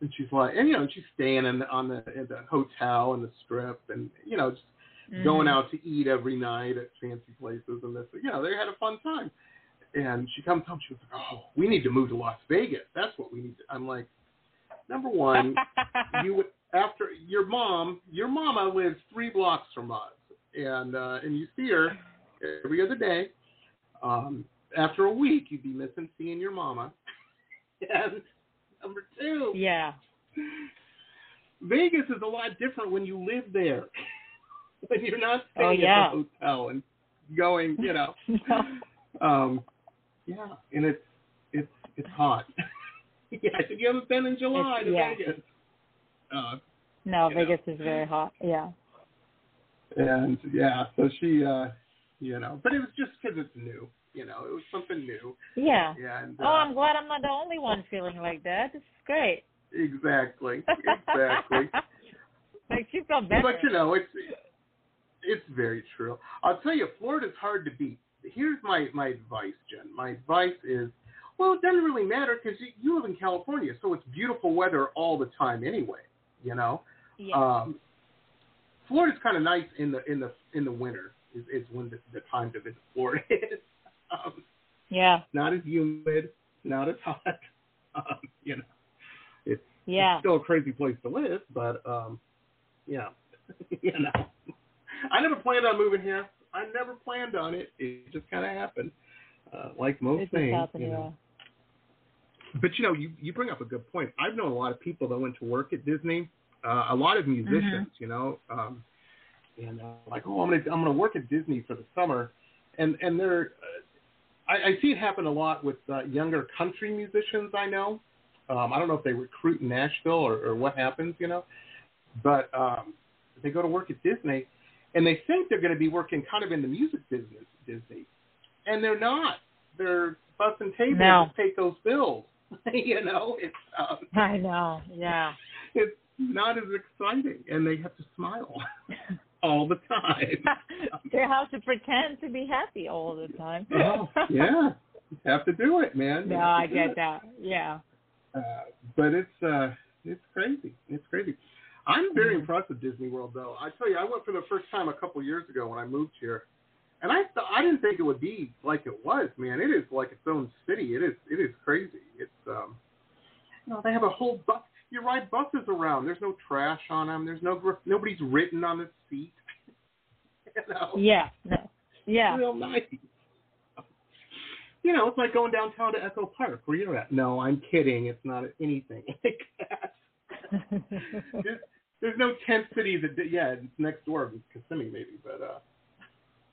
and she's like, and, you know, she's staying in the, on the, in the hotel and the strip and, you know, just mm-hmm. going out to eat every night at fancy places and this. You know, they had a fun time. And she comes home, she was like, oh, we need to move to Las Vegas. That's what we need to. I'm like, number one, you after your mom, your mama lives three blocks from us. And, uh, and you see her every other day. Um After a week, you'd be missing seeing your mama. And number two, yeah, Vegas is a lot different when you live there. When you're not staying oh, yeah. at the hotel and going, you know, no. um, yeah, and it's it's it's hot. yeah, I think you haven't been in July to yeah. Vegas. Uh, no, Vegas know. Is very hot. Yeah. And yeah, so she, uh, you know, but it was just because it's new. You know, it was something new. Yeah. And, uh, oh, I'm glad I'm not the only one feeling like that. This is great. Exactly. Exactly. Like you felt better. But you know, it's it's very true. I'll tell you, Florida's hard to beat. Here's my, my advice, Jen. My advice is, well, it doesn't really matter because you, you live in California, so it's beautiful weather all the time anyway. You know. Yeah. Um, Florida's kind of nice in the in the in the winter. Is, is when the, the time to visit Florida is. Um, yeah. Not as humid, not as hot. Um, you know, it's, yeah. it's still a crazy place to live, but um, yeah, you know, I never planned on moving here. I never planned on it. It just kind of happened, uh, like most it's things. Happened, you know. Yeah. But you know, you you bring up a good point. I've known a lot of people that went to work at Disney. Uh, a lot of musicians, mm-hmm. you know, um, and uh, like, oh, I'm gonna I'm gonna work at Disney for the summer, and and they're. Uh, I, I see it happen a lot with uh, younger country musicians I know. Um, I don't know if they recruit in Nashville or, or what happens, you know. But um, they go to work at Disney, and they think they're going to be working kind of in the music business at Disney. And they're not. They're busting tables no. to take those bills. you know? It's, um, I know, yeah. It's not as exciting, and they have to smile all the time. They have to pretend to be happy all the time. oh, yeah, you have to do it, man. You no, I get it. That. Yeah, uh, but it's uh, it's crazy. It's crazy. I'm very mm-hmm. impressed with Disney World, though. I tell you, I went for the first time a couple years ago when I moved here, and I th- I didn't think it would be like it was. Man, it is like its own city. It is it is crazy. It's um, you know, they have a whole bus. You ride buses around. There's no trash on them. There's no gr- nobody's written on the seat. You know? Yeah, no. Yeah. Real nice. You know, it's like going downtown to Echo Park where you're at. No, I'm kidding. It's not anything like that. there's, there's no tent city that, yeah, it's next door to Kissimmee maybe, but uh,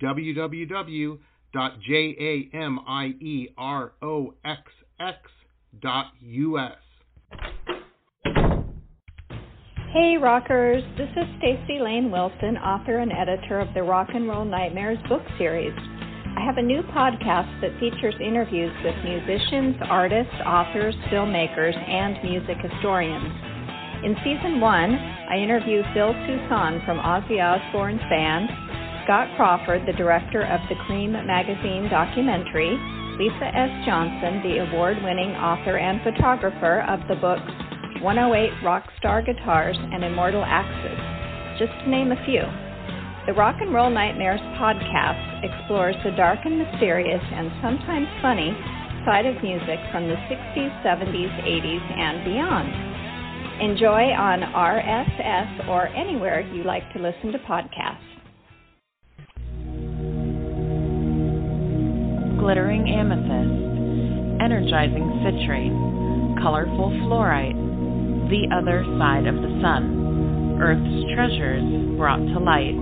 w w w dot jamie roxx dot u s. Hey rockers, this is Stacey Lane Wilson, author and editor of the Rock and Roll Nightmares book series. I have a new podcast that features interviews with musicians, artists, authors, filmmakers, and music historians. In Season one, I interview Phil Soussan from Ozzy Osbourne's band, Scott Crawford, the director of the Cream magazine documentary, Lisa S. Johnson, the award-winning author and photographer of the books one oh eight Rockstar Guitars and Immortal Axes, just to name a few. The Rock and Roll Nightmares podcast explores the dark and mysterious and sometimes funny side of music from the sixties, seventies, eighties, and beyond. Enjoy on R S S or anywhere you like to listen to podcasts. Glittering Amethyst, Energizing Citrate, Colorful Fluorite, The Other Side of the Sun, Earth's Treasures Brought to Light.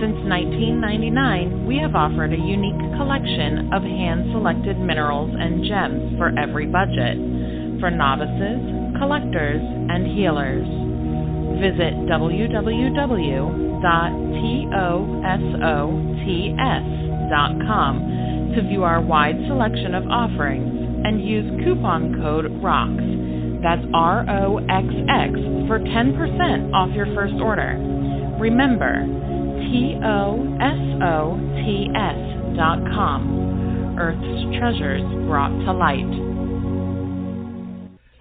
Since nineteen ninety-nine, we have offered a unique collection of hand-selected minerals and gems for every budget, for novices, collectors, and healers. Visit w w w dot tosots dot com to view our wide selection of offerings and use coupon code ROX, that's R O X X, for ten percent off your first order. Remember, T O S O T S dot com. Earth's Treasures Brought to Light.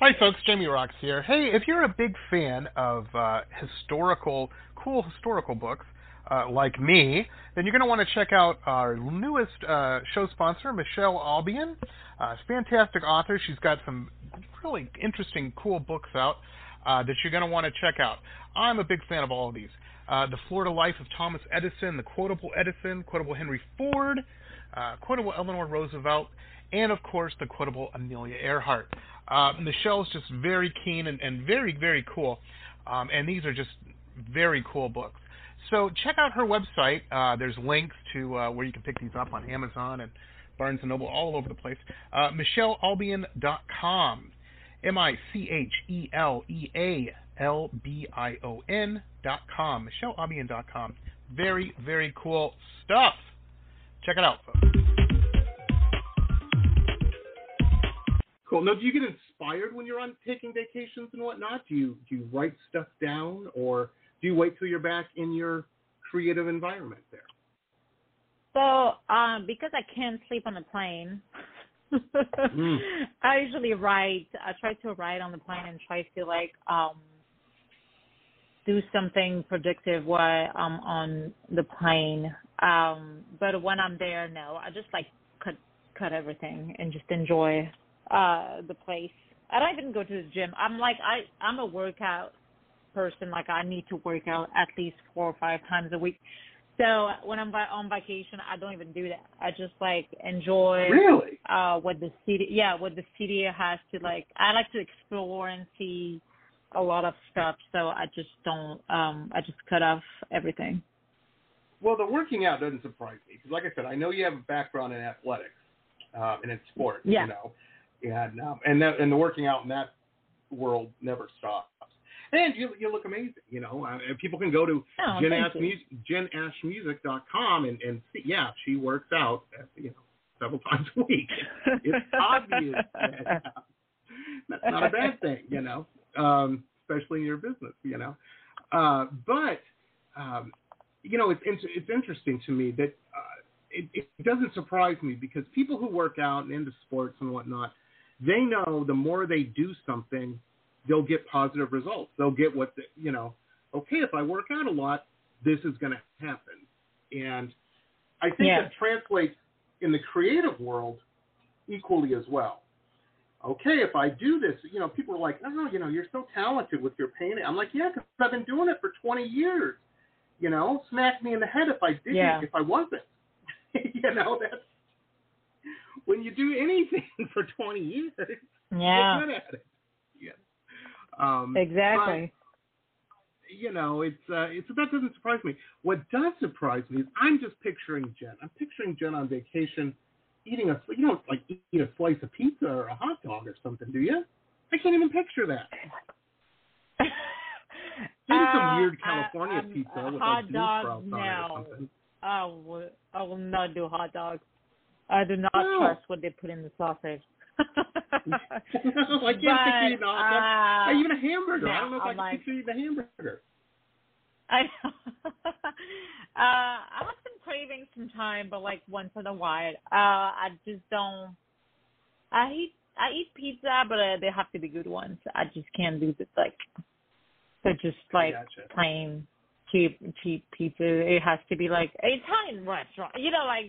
Hi folks, Jamie Roxx here. Hey, if you're a big fan of uh, historical, cool historical books uh, like me, then you're going to want to check out our newest uh, show sponsor, Michelle Albion. Uh, fantastic author. She's got some really interesting, cool books out uh, that you're going to want to check out. I'm a big fan of all of these. Uh, the Florida Life of Thomas Edison, The Quotable Edison, Quotable Henry Ford, uh, Quotable Eleanor Roosevelt, and, of course, The Quotable Amelia Earhart. Uh, Michelle's just very keen and, and very, very cool, um, and these are just very cool books. So check out her website. Uh, there's links to uh, where you can pick these up on Amazon and Barnes and Noble, all over the place. Uh, Michelle Albion dot com, M I C H E L E A L B I O N dot com, Michelle Albion dot com. Very, very cool stuff. Check it out, folks. Cool. Now, do you get inspired when you're on taking vacations and whatnot? Do you do you write stuff down, or do you wait till you're back in your creative environment there? So, um, because I can't sleep on the plane. mm. I usually write. I try to write on the plane and try to like. Um, do something productive while I'm on the plane. Um, but when I'm there, no, I just like cut cut everything and just enjoy uh, the place. I don't even go to the gym. I'm like, I, I'm a workout person. Like I need to work out at least four or five times a week. So when I'm on vacation, I don't even do that. I just like enjoy really? uh, what the city, yeah, what the city has to like, I like to explore and see a lot of stuff, so I just don't, um, I just cut off everything. Well, the working out doesn't surprise me, because like I said, I know you have a background in athletics, uh, and in sports, yeah. you know, and, um, and, that, and the working out in that world never stops. And you, you look amazing, you know, uh, and people can go to oh, Jen Ash Music, Jen Ash Music dot com and, and see, yeah, she works out, at, you know, several times a week. It's obvious that, uh, that's not a bad thing, you know. Um, especially in your business, you know. Uh, but, um, you know, it's in, it's interesting to me that uh, it, it doesn't surprise me because people who work out and into sports and whatnot, they know the more they do something, they'll get positive results. They'll get what, the, you know, okay, if I work out a lot, this is going to happen. And I think yeah. that translates in the creative world equally as well. Okay, if I do this, you know, people are like, no, no, you know, you're so talented with your painting. I'm like, yeah, because I've been doing it for twenty years. You know, smack me in the head if I didn't, yeah. if I wasn't. You know, that's when you do anything for twenty years, yeah. you're good at it. Yeah. Um, exactly. But, you know, it's uh, it's that doesn't surprise me. What does surprise me is I'm just picturing Jen. I'm picturing Jen on vacation eating a, you don't like eat a slice of pizza or a hot dog or something, do you? I can't even picture that. Maybe uh, some weird California uh, pizza uh, with hot like dogs now. I will, I will not do hot dogs. I do not no. trust what they put in the sausage. No, I can't picture eating a hot dog. Uh, even a hamburger. No, I don't know if I'm I can like, picture eating a hamburger. I uh, I have been craving some time, but like once in a while. Uh, I just don't. I eat I eat pizza, but uh, they have to be good ones. I just can't do this like. So just like gotcha. plain cheap cheap pizza. It has to be like an Italian restaurant. You know, like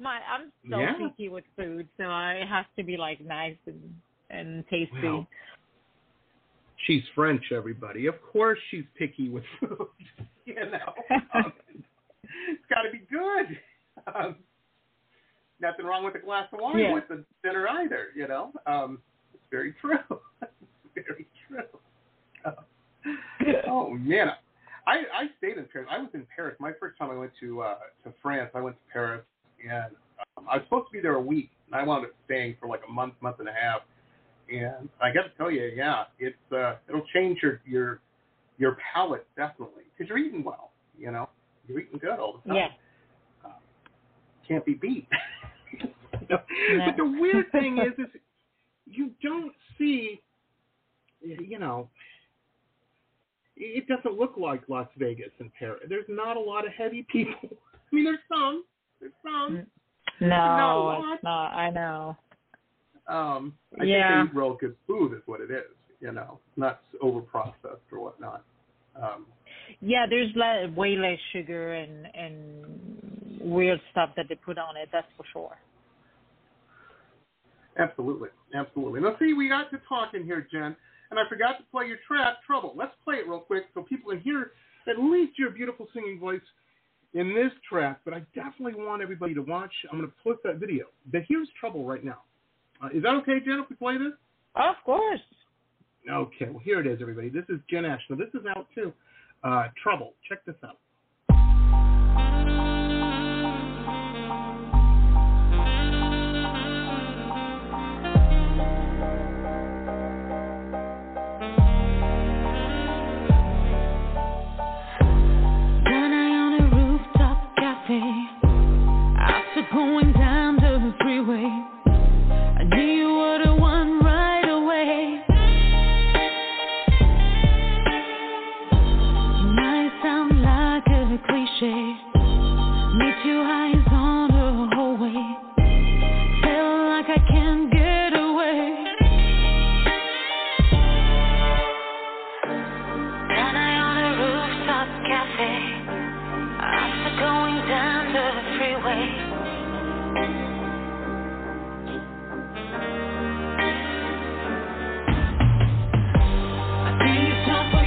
my I'm so yeah. picky with food, so it has to be like nice and, and tasty. Wow. She's French, everybody. Of course she's picky with food. You know. Um, it's gotta be good. Um, nothing wrong with a glass of wine yeah. with the dinner either, you know. Um, it's very true. It's very true. Um, oh man, I, I stayed in Paris. I was in Paris. My first time I went to uh, to France. I went to Paris, and um, I was supposed to be there a week, and I wound up staying for like a month, month and a half. And I got to tell you, yeah, it's uh, it'll change your your your palate definitely because you're eating well. You know, you're eating good all the time. Yeah, um, can't be beat. No. No. But the weird thing is, is you don't see, you know. It doesn't look like Las Vegas and Paris. There's not a lot of heavy people. I mean, there's some. There's some. No, not a lot. It's not. I know. Um, I yeah. think they eat real good food is what it is, you know, not over-processed or whatnot. Um, yeah, there's like, way less sugar and, and weird stuff that they put on it, that's for sure. Absolutely. Absolutely. Now, see, we got to talking here, Jen. And I forgot to play your track, Trouble. Let's play it real quick so people can hear at least your beautiful singing voice in this track. But I definitely want everybody to watch. I'm going to post that video. But here's Trouble right now. Uh, is that okay, Jen, if we play this? Of course. Okay. Well, here it is, everybody. This is Jen Ash. Now, this is out, too. Uh, Trouble. Check this out. Going down the freeway, I knew you were the one right away. You might sound like a cliche, meet your eyes on the hallway, feel like I can't get away. Down on a rooftop cafe, after going down the freeway. I think it's all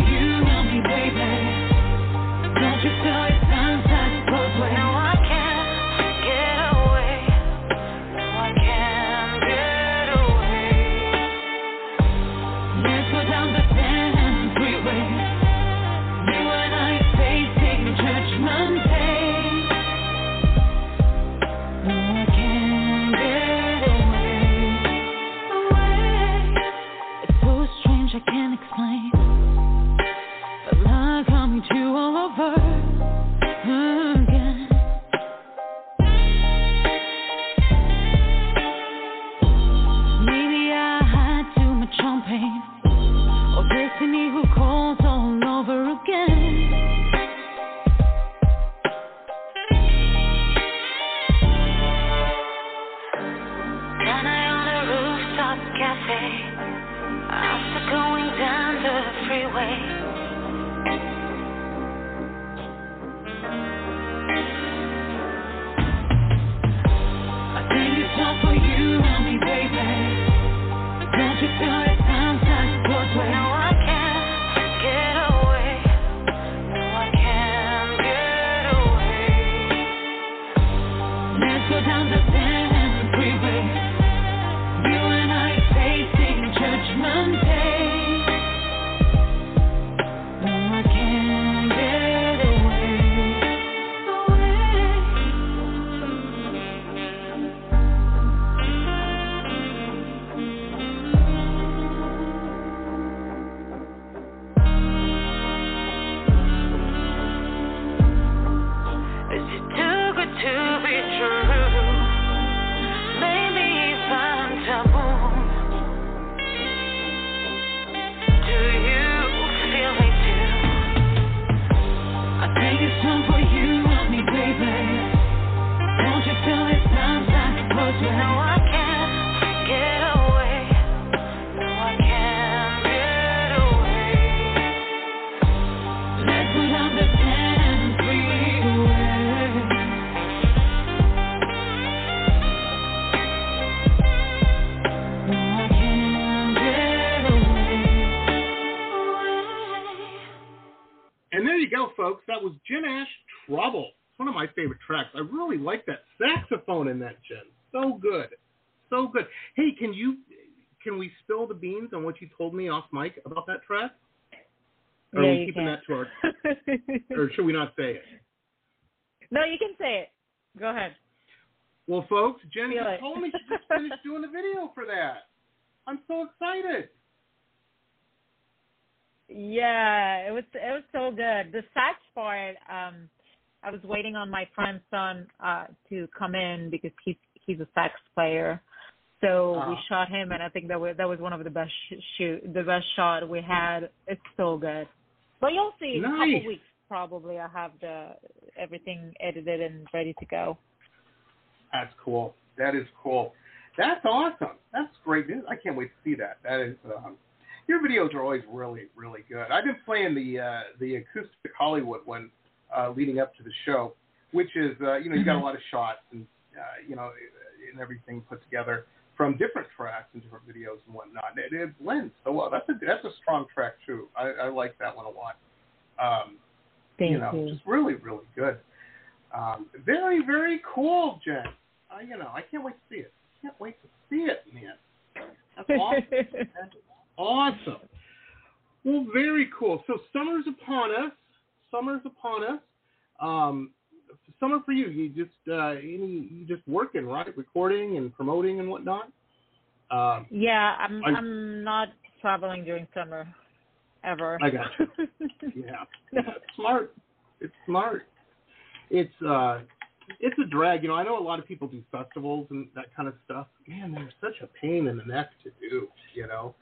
for you, I'll be there. Folks, that was Jen Ash, Trouble. It's one of my favorite tracks. I really like that saxophone in that, Jen. So good. So good. Hey, can you, can we spill the beans on what you told me off mic about that track? Or no, are we you keeping can. that to our, or should we not say it? No, you can say it. Go ahead. Well, folks, Jen just told me she just finished doing the video for that. I'm so excited. Yeah, it was it was so good. The sax part, um, I was waiting on my friend's son uh, to come in because he's he's a sax player. So oh. we shot him, and I think that was, that was one of the best shoot, the best shot we had. It's so good. But you'll see nice. in a couple weeks probably. I have the everything edited and ready to go. That's cool. That is cool. That's awesome. That's great news. I can't wait to see that. That is. Um, Your videos are always really, really good. I've been playing the uh, the acoustic Hollywood one uh, leading up to the show, which is, uh, you know, you got a lot of shots and, uh, you know, and everything put together from different tracks and different videos and whatnot. It, it blends so well. That's a, that's a strong track, too. I, I like that one a lot. Um, Thank you. know, you. Just really, really good. Um, very, very cool, Jen. Uh, you know, I can't wait to see it. I can't wait to see it, man. That's awesome. That's awesome. Well, very cool. So summer's upon us. Summer's upon us. Um, summer for you. You just uh, any you just working, right? Recording and promoting and whatnot. Um, yeah, I'm. I, I'm not traveling during summer, ever. I got you. Yeah, yeah. It's smart. It's smart. It's uh, it's a drag. You know, I know a lot of people do festivals and that kind of stuff. Man, they're such a pain in the neck to do. You know.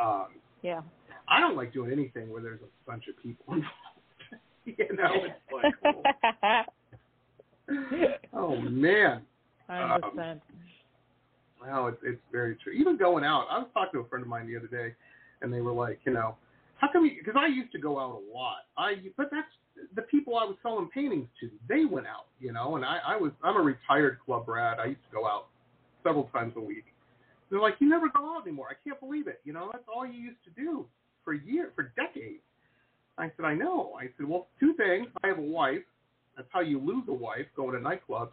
Um, yeah, I don't like doing anything where there's a bunch of people involved. You know, it's like, oh, oh man, I understand. Um, wow, it's it's very true. Even going out, I was talking to a friend of mine the other day, and they were like, you know, how come? Because I used to go out a lot. I but that's the people I was selling paintings to. They went out, you know, and I, I was I'm a retired club rat. I used to go out several times a week. They're like, you never go out anymore. I can't believe it. You know, that's all you used to do for years, for decades. I said, I know. I said, well, two things. I have a wife. That's how you lose a wife, going to nightclubs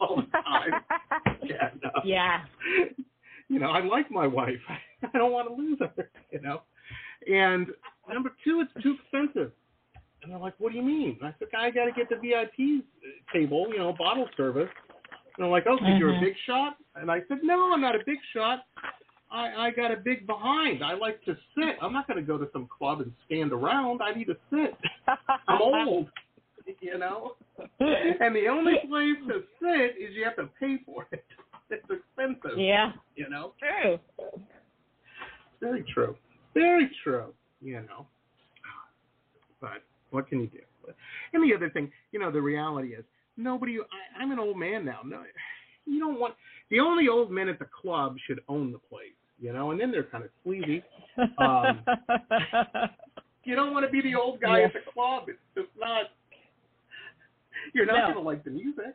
all the time. yeah. No. yeah. You know, I like my wife. I don't want to lose her, you know. And number two, it's too expensive. And they're like, what do you mean? And I said, I got to get the V I P table, you know, bottle service. And I'm like, oh, so uh-huh. you're a big shot? And I said, no, I'm not a big shot. I, I got a big behind. I like to sit. I'm not going to go to some club and stand around. I need to sit. I'm old, you know? And the only place to sit is you have to pay for it. It's expensive. Yeah. You know? True. Very true. Very true, you know? But what can you do? And the other thing, you know, the reality is, Nobody, I, I'm an old man now. No, you don't want, the only old men at the club should own the place, you know, and then they're kind of sleazy. Um, you don't want to be the old guy yeah. at the club. It's just not, you're not no. going to like the music.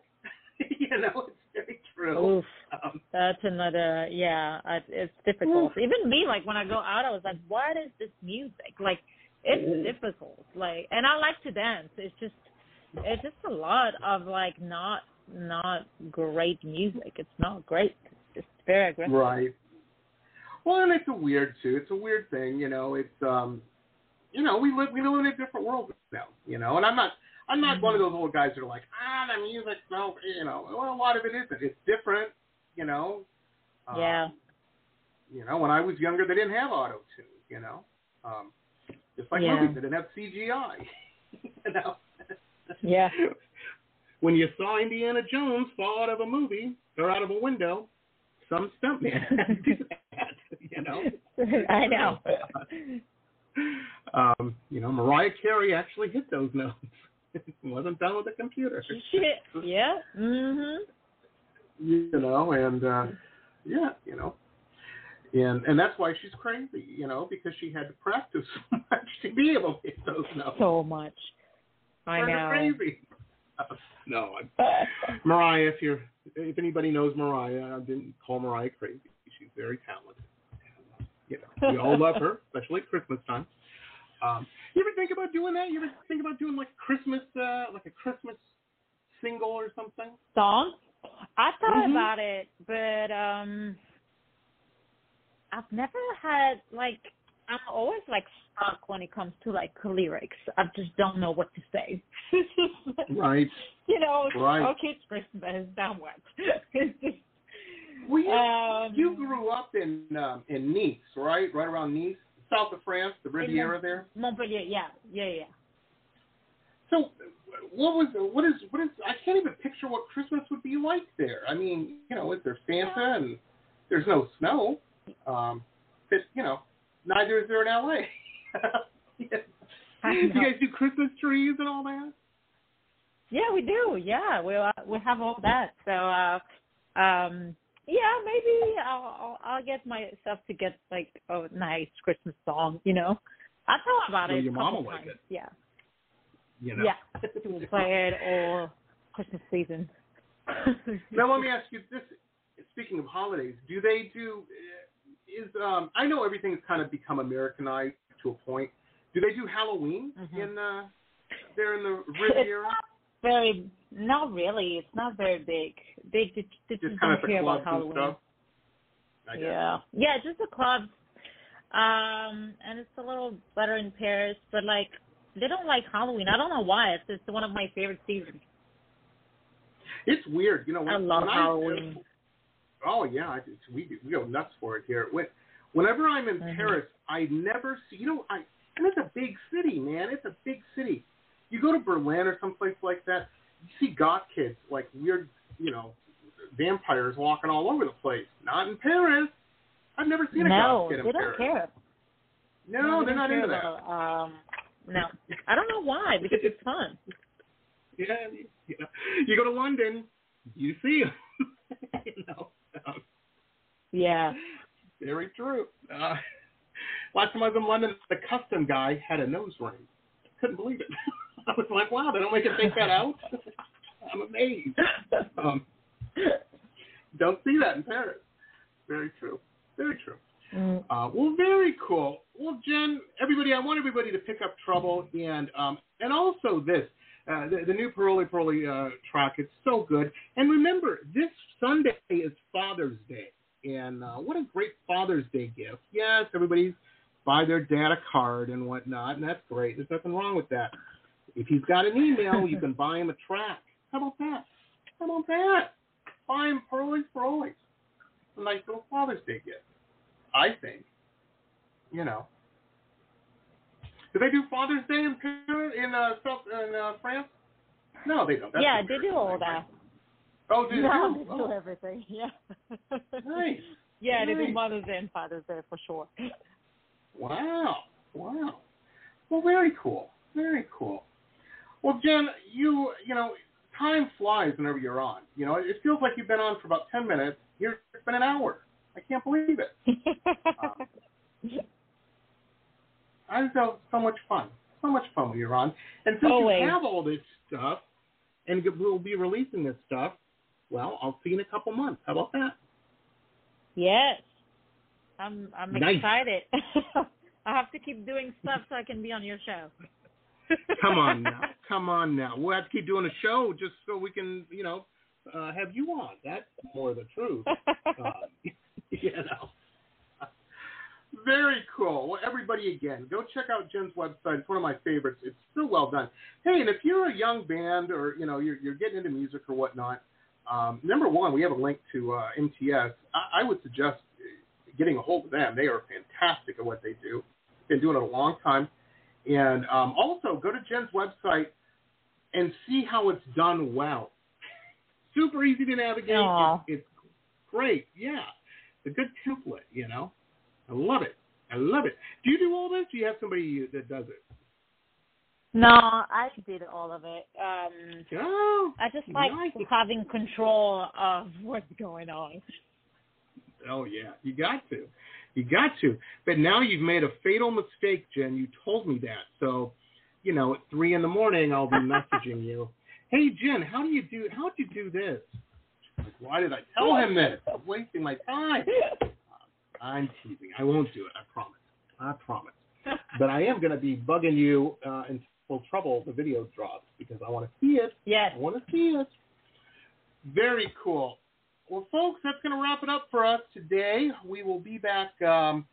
You know, it's very true. Oof. Um, That's another, yeah, I, it's difficult. Oof. Even me, like when I go out, I was like, what is this music? Like, it's difficult. Like, and I like to dance. It's just, it's just a lot of like not, not great music. It's not great. It's very aggressive. Right. Well, and it's a weird too. It's a weird thing, you know. It's um, you know, we live we live in a different world now, you know. And I'm not I'm not mm-hmm. one of those old guys that are like, ah, the music, no, you know. Well, a lot of it isn't. It's different, you know. Um, yeah. You know, when I was younger, they didn't have auto tune, you know. Um, just like yeah. movies, they didn't have C G I, you know. Yeah. When you saw Indiana Jones fall out of a movie or out of a window, some stuntman had to do that, you know. I know. Um, you know, Mariah Carey actually hit those notes. Wasn't done with the computer. Shit. Yeah. Mhm. You know, and uh, yeah, you know, and and that's why she's crazy, you know, because she had to practice so much to be able to hit those notes. So much. I That's know. Crazy. No, I'm, Mariah. If you're, if anybody knows Mariah, I didn't call Mariah crazy. She's very talented. And, you know, we all love her, especially at Christmas time. Um, you ever think about doing that? You ever think about doing like Christmas, uh, like a Christmas single or something? Song? I thought mm-hmm. about it, but um, I've never had like. I'm always like stuck when it comes to like lyrics. I just don't know what to say. Right. You know, right. Okay, it's Christmas. Now what? Well, you, um, you grew up in um, in Nice, right? Right around Nice, south of France, the Riviera Mont- there. Montpellier, yeah, yeah, yeah. So, what was what is what is? I can't even picture what Christmas would be like there. I mean, you know, is there Santa and there's no snow? Um, but you know. Neither is there in L A Yes. You guys do Christmas trees and all that? Yeah, we do. Yeah, we uh, we have all that. So, uh, um, yeah, maybe I'll, I'll I'll get myself to get like a nice Christmas song. You know, I thought about well, it. Your mama liked it. Yeah. You know. Yeah, she will play it all Christmas season. Now let me ask you this: speaking of holidays, do they do? Uh, Is um, I know everything's kind of become Americanized to a point. Do they do Halloween mm-hmm. in uh, there in the Riviera? It's not very, not really. It's not very big. They, they, they just, just kind don't of care about Halloween. Yeah, yeah, just the clubs. Um, and it's a little better in Paris, but like they don't like Halloween. I don't know why. It's just one of my favorite seasons. It's weird, you know. When, I love Halloween. I, Oh, yeah, we do. We go nuts for it here. Whenever I'm in mm-hmm. Paris, I never see, you know, I, and it's a big city, man. It's a big city. You go to Berlin or someplace like that, you see goth kids, like weird, you know, vampires walking all over the place. Not in Paris. I've never seen a no, goth kid in Paris. Care. No, no, they, they don't not care. No, they're not into that. Um, no, I don't know why, because it's fun. Yeah, yeah. You go to London, you see them. You know. Um, yeah. Very true. Uh, last time I was in London, the custom guy had a nose ring. I couldn't believe it. I was like, wow, they don't make him take that out? I'm amazed. Um, don't see that in Paris. Very true. Very true. Mm. Uh, well, very cool. Well, Jen, everybody, I want everybody to pick up Trouble and um, and also this. Uh, the, the new Paroles Paroles uh, track, it's so good. And remember, this Sunday is Father's Day. And uh, what a great Father's Day gift. Yes, everybody buy their dad a card and whatnot, and that's great. There's nothing wrong with that. If he's got an email, you can buy him a track. How about that? How about that? Buy him Paroles Paroles. A nice little Father's Day gift, I think. You know. Do they do Father's Day in in, uh, South, in uh, France? No, they don't. That's yeah, they do all that. Oh, they no, do? They oh. do everything, yeah. Nice. Yeah, nice. They do Mother's Day and Father's Day for sure. Wow. Wow. Well, very cool. Very cool. Well, Jen, you you know, time flies whenever you're on. You know, it feels like you've been on for about ten minutes. Here, it's been an hour. I can't believe it. um, yeah. I just have so much fun. So much fun when you're on. And since Always. you have all this stuff, and we'll be releasing this stuff, well, I'll see you in a couple months. How about that? Yes. I'm I'm nice. excited. I have to keep doing stuff so I can be on your show. Come on now. Come on now. We'll have to keep doing a show just so we can, you know, uh, have you on. That's more the truth. uh, you know. Very cool. Well, everybody, again, go check out Jen's website. It's one of my favorites. It's so well done. Hey, and if you're a young band or, you know, you're, you're getting into music or whatnot, um, number one, we have a link to uh, M T S. I, I would suggest getting a hold of them. They are fantastic at what they do. Been doing it a long time. And um, also, go to Jen's website and see how it's done well. Super easy to navigate. It, it's great. Yeah. It's a good template, you know. I love it. I love it. Do you do all this? Do you have somebody that does it? No, I did all of it. Um, oh, I just like nice. having control of what's going on. Oh, yeah. You got to. You got to. But now you've made a fatal mistake, Jen. You told me that. So, you know, at three in the morning, I'll be messaging you. Hey, Jen, how do you do, how'd you do this? Like, why did I tell him this? I'm wasting my time. I'm teasing. I won't do it. I promise. I promise. But I am going to be bugging you uh, until trouble the video drops because I want to see it. Yes. I want to see it. Very cool. Well, folks, that's going to wrap it up for us today. We will be back um,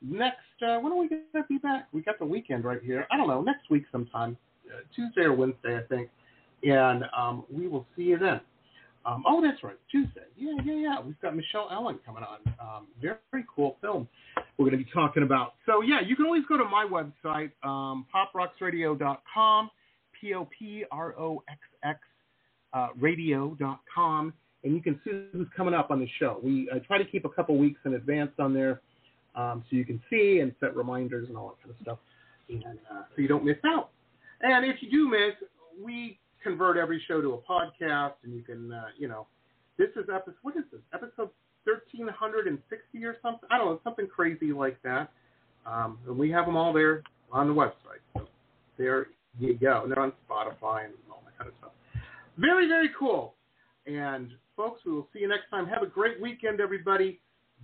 next. Uh, when are we going to be back? We got the weekend right here. I don't know. Next week sometime, uh, Tuesday or Wednesday, I think. And um, we will see you then. Um, oh, that's right, Tuesday. Yeah, yeah, yeah. We've got Michelle Albion coming on. Um, very, very cool film we're going to be talking about. So, yeah, you can always go to my website, um, pop roxx radio dot com, P O P R O X X uh, radio dot com, and you can see who's coming up on the show. We uh, try to keep a couple weeks in advance on there um, so you can see and set reminders and all that kind of stuff and uh, so you don't miss out. And if you do miss, we – convert every show to a podcast, and you can, uh, you know, this is episode, what is this, episode thirteen sixty or something? I don't know, something crazy like that. Um, and we have them all there on the website. So there you go. And they're on Spotify and all that kind of stuff. Very, very cool. And, folks, we will see you next time. Have a great weekend, everybody.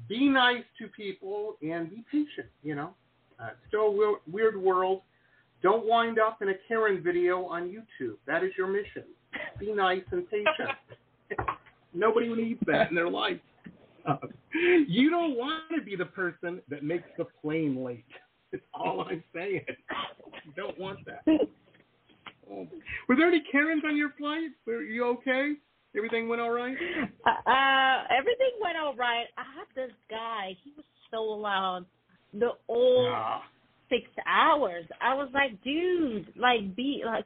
Be nice to people and be patient, you know. Uh, it's still a weird world. Don't wind up in a Karen video on YouTube. That is your mission. Be nice and patient. Nobody needs that in their life. Uh, you don't want to be the person that makes the plane late. That's all I'm saying. You don't want that. Oh. Were there any Karens on your flight? Were you okay? Everything went all right? Uh, everything went all right. I had this guy. He was so loud. The old... Ah. six hours. I was like, dude, like, be like,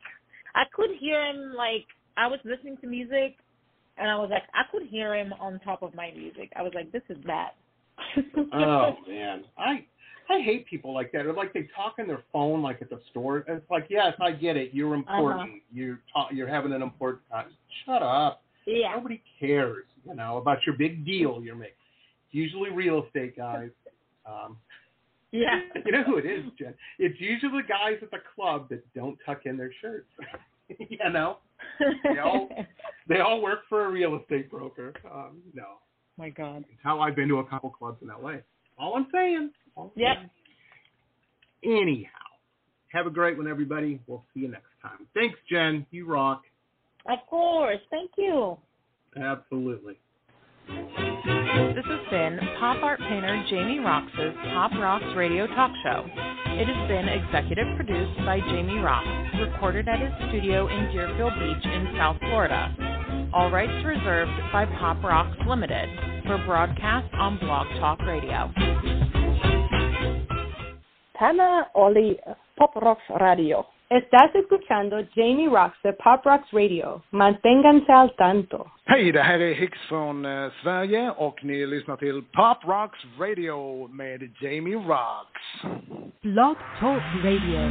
I could hear him. Like, I was listening to music, and I was like, I could hear him on top of my music. I was like, this is bad. Oh man, I I hate people like that. Or like they talk on their phone, like at the store. It's like, yes, I get it. You're important. Uh-huh. You're ta- you're having an important time. Shut up. Yeah. Nobody cares, you know, about your big deal you're making. It's usually real estate guys. Um, Yeah. You know who it is, Jen? It's usually the guys at the club that don't tuck in their shirts. You know? They all, they all work for a real estate broker. Um, no. My God. It's how I've been to a couple clubs in L A. All I'm saying. All yep. I'm saying. Anyhow, have a great one, everybody. We'll see you next time. Thanks, Jen. You rock. Of course. Thank you. Absolutely. This has been pop art painter Jamie Roxx's Pop Roxx Radio Talk Show. It has been executive produced by Jamie Roxx, recorded at his studio in Deerfield Beach in South Florida. All rights reserved by Pop Roxx Limited for broadcast on Blog Talk Radio. Tana Oli, Pop Roxx Radio. Estás escuchando Jamie Roxx de Pop Roxx Radio. Manténganse al tanto. Hej, det här är Hicks från eh, Sverige och ni lyssnar till Pop Roxx Radio med Jamie Roxx. Blog Talk Radio.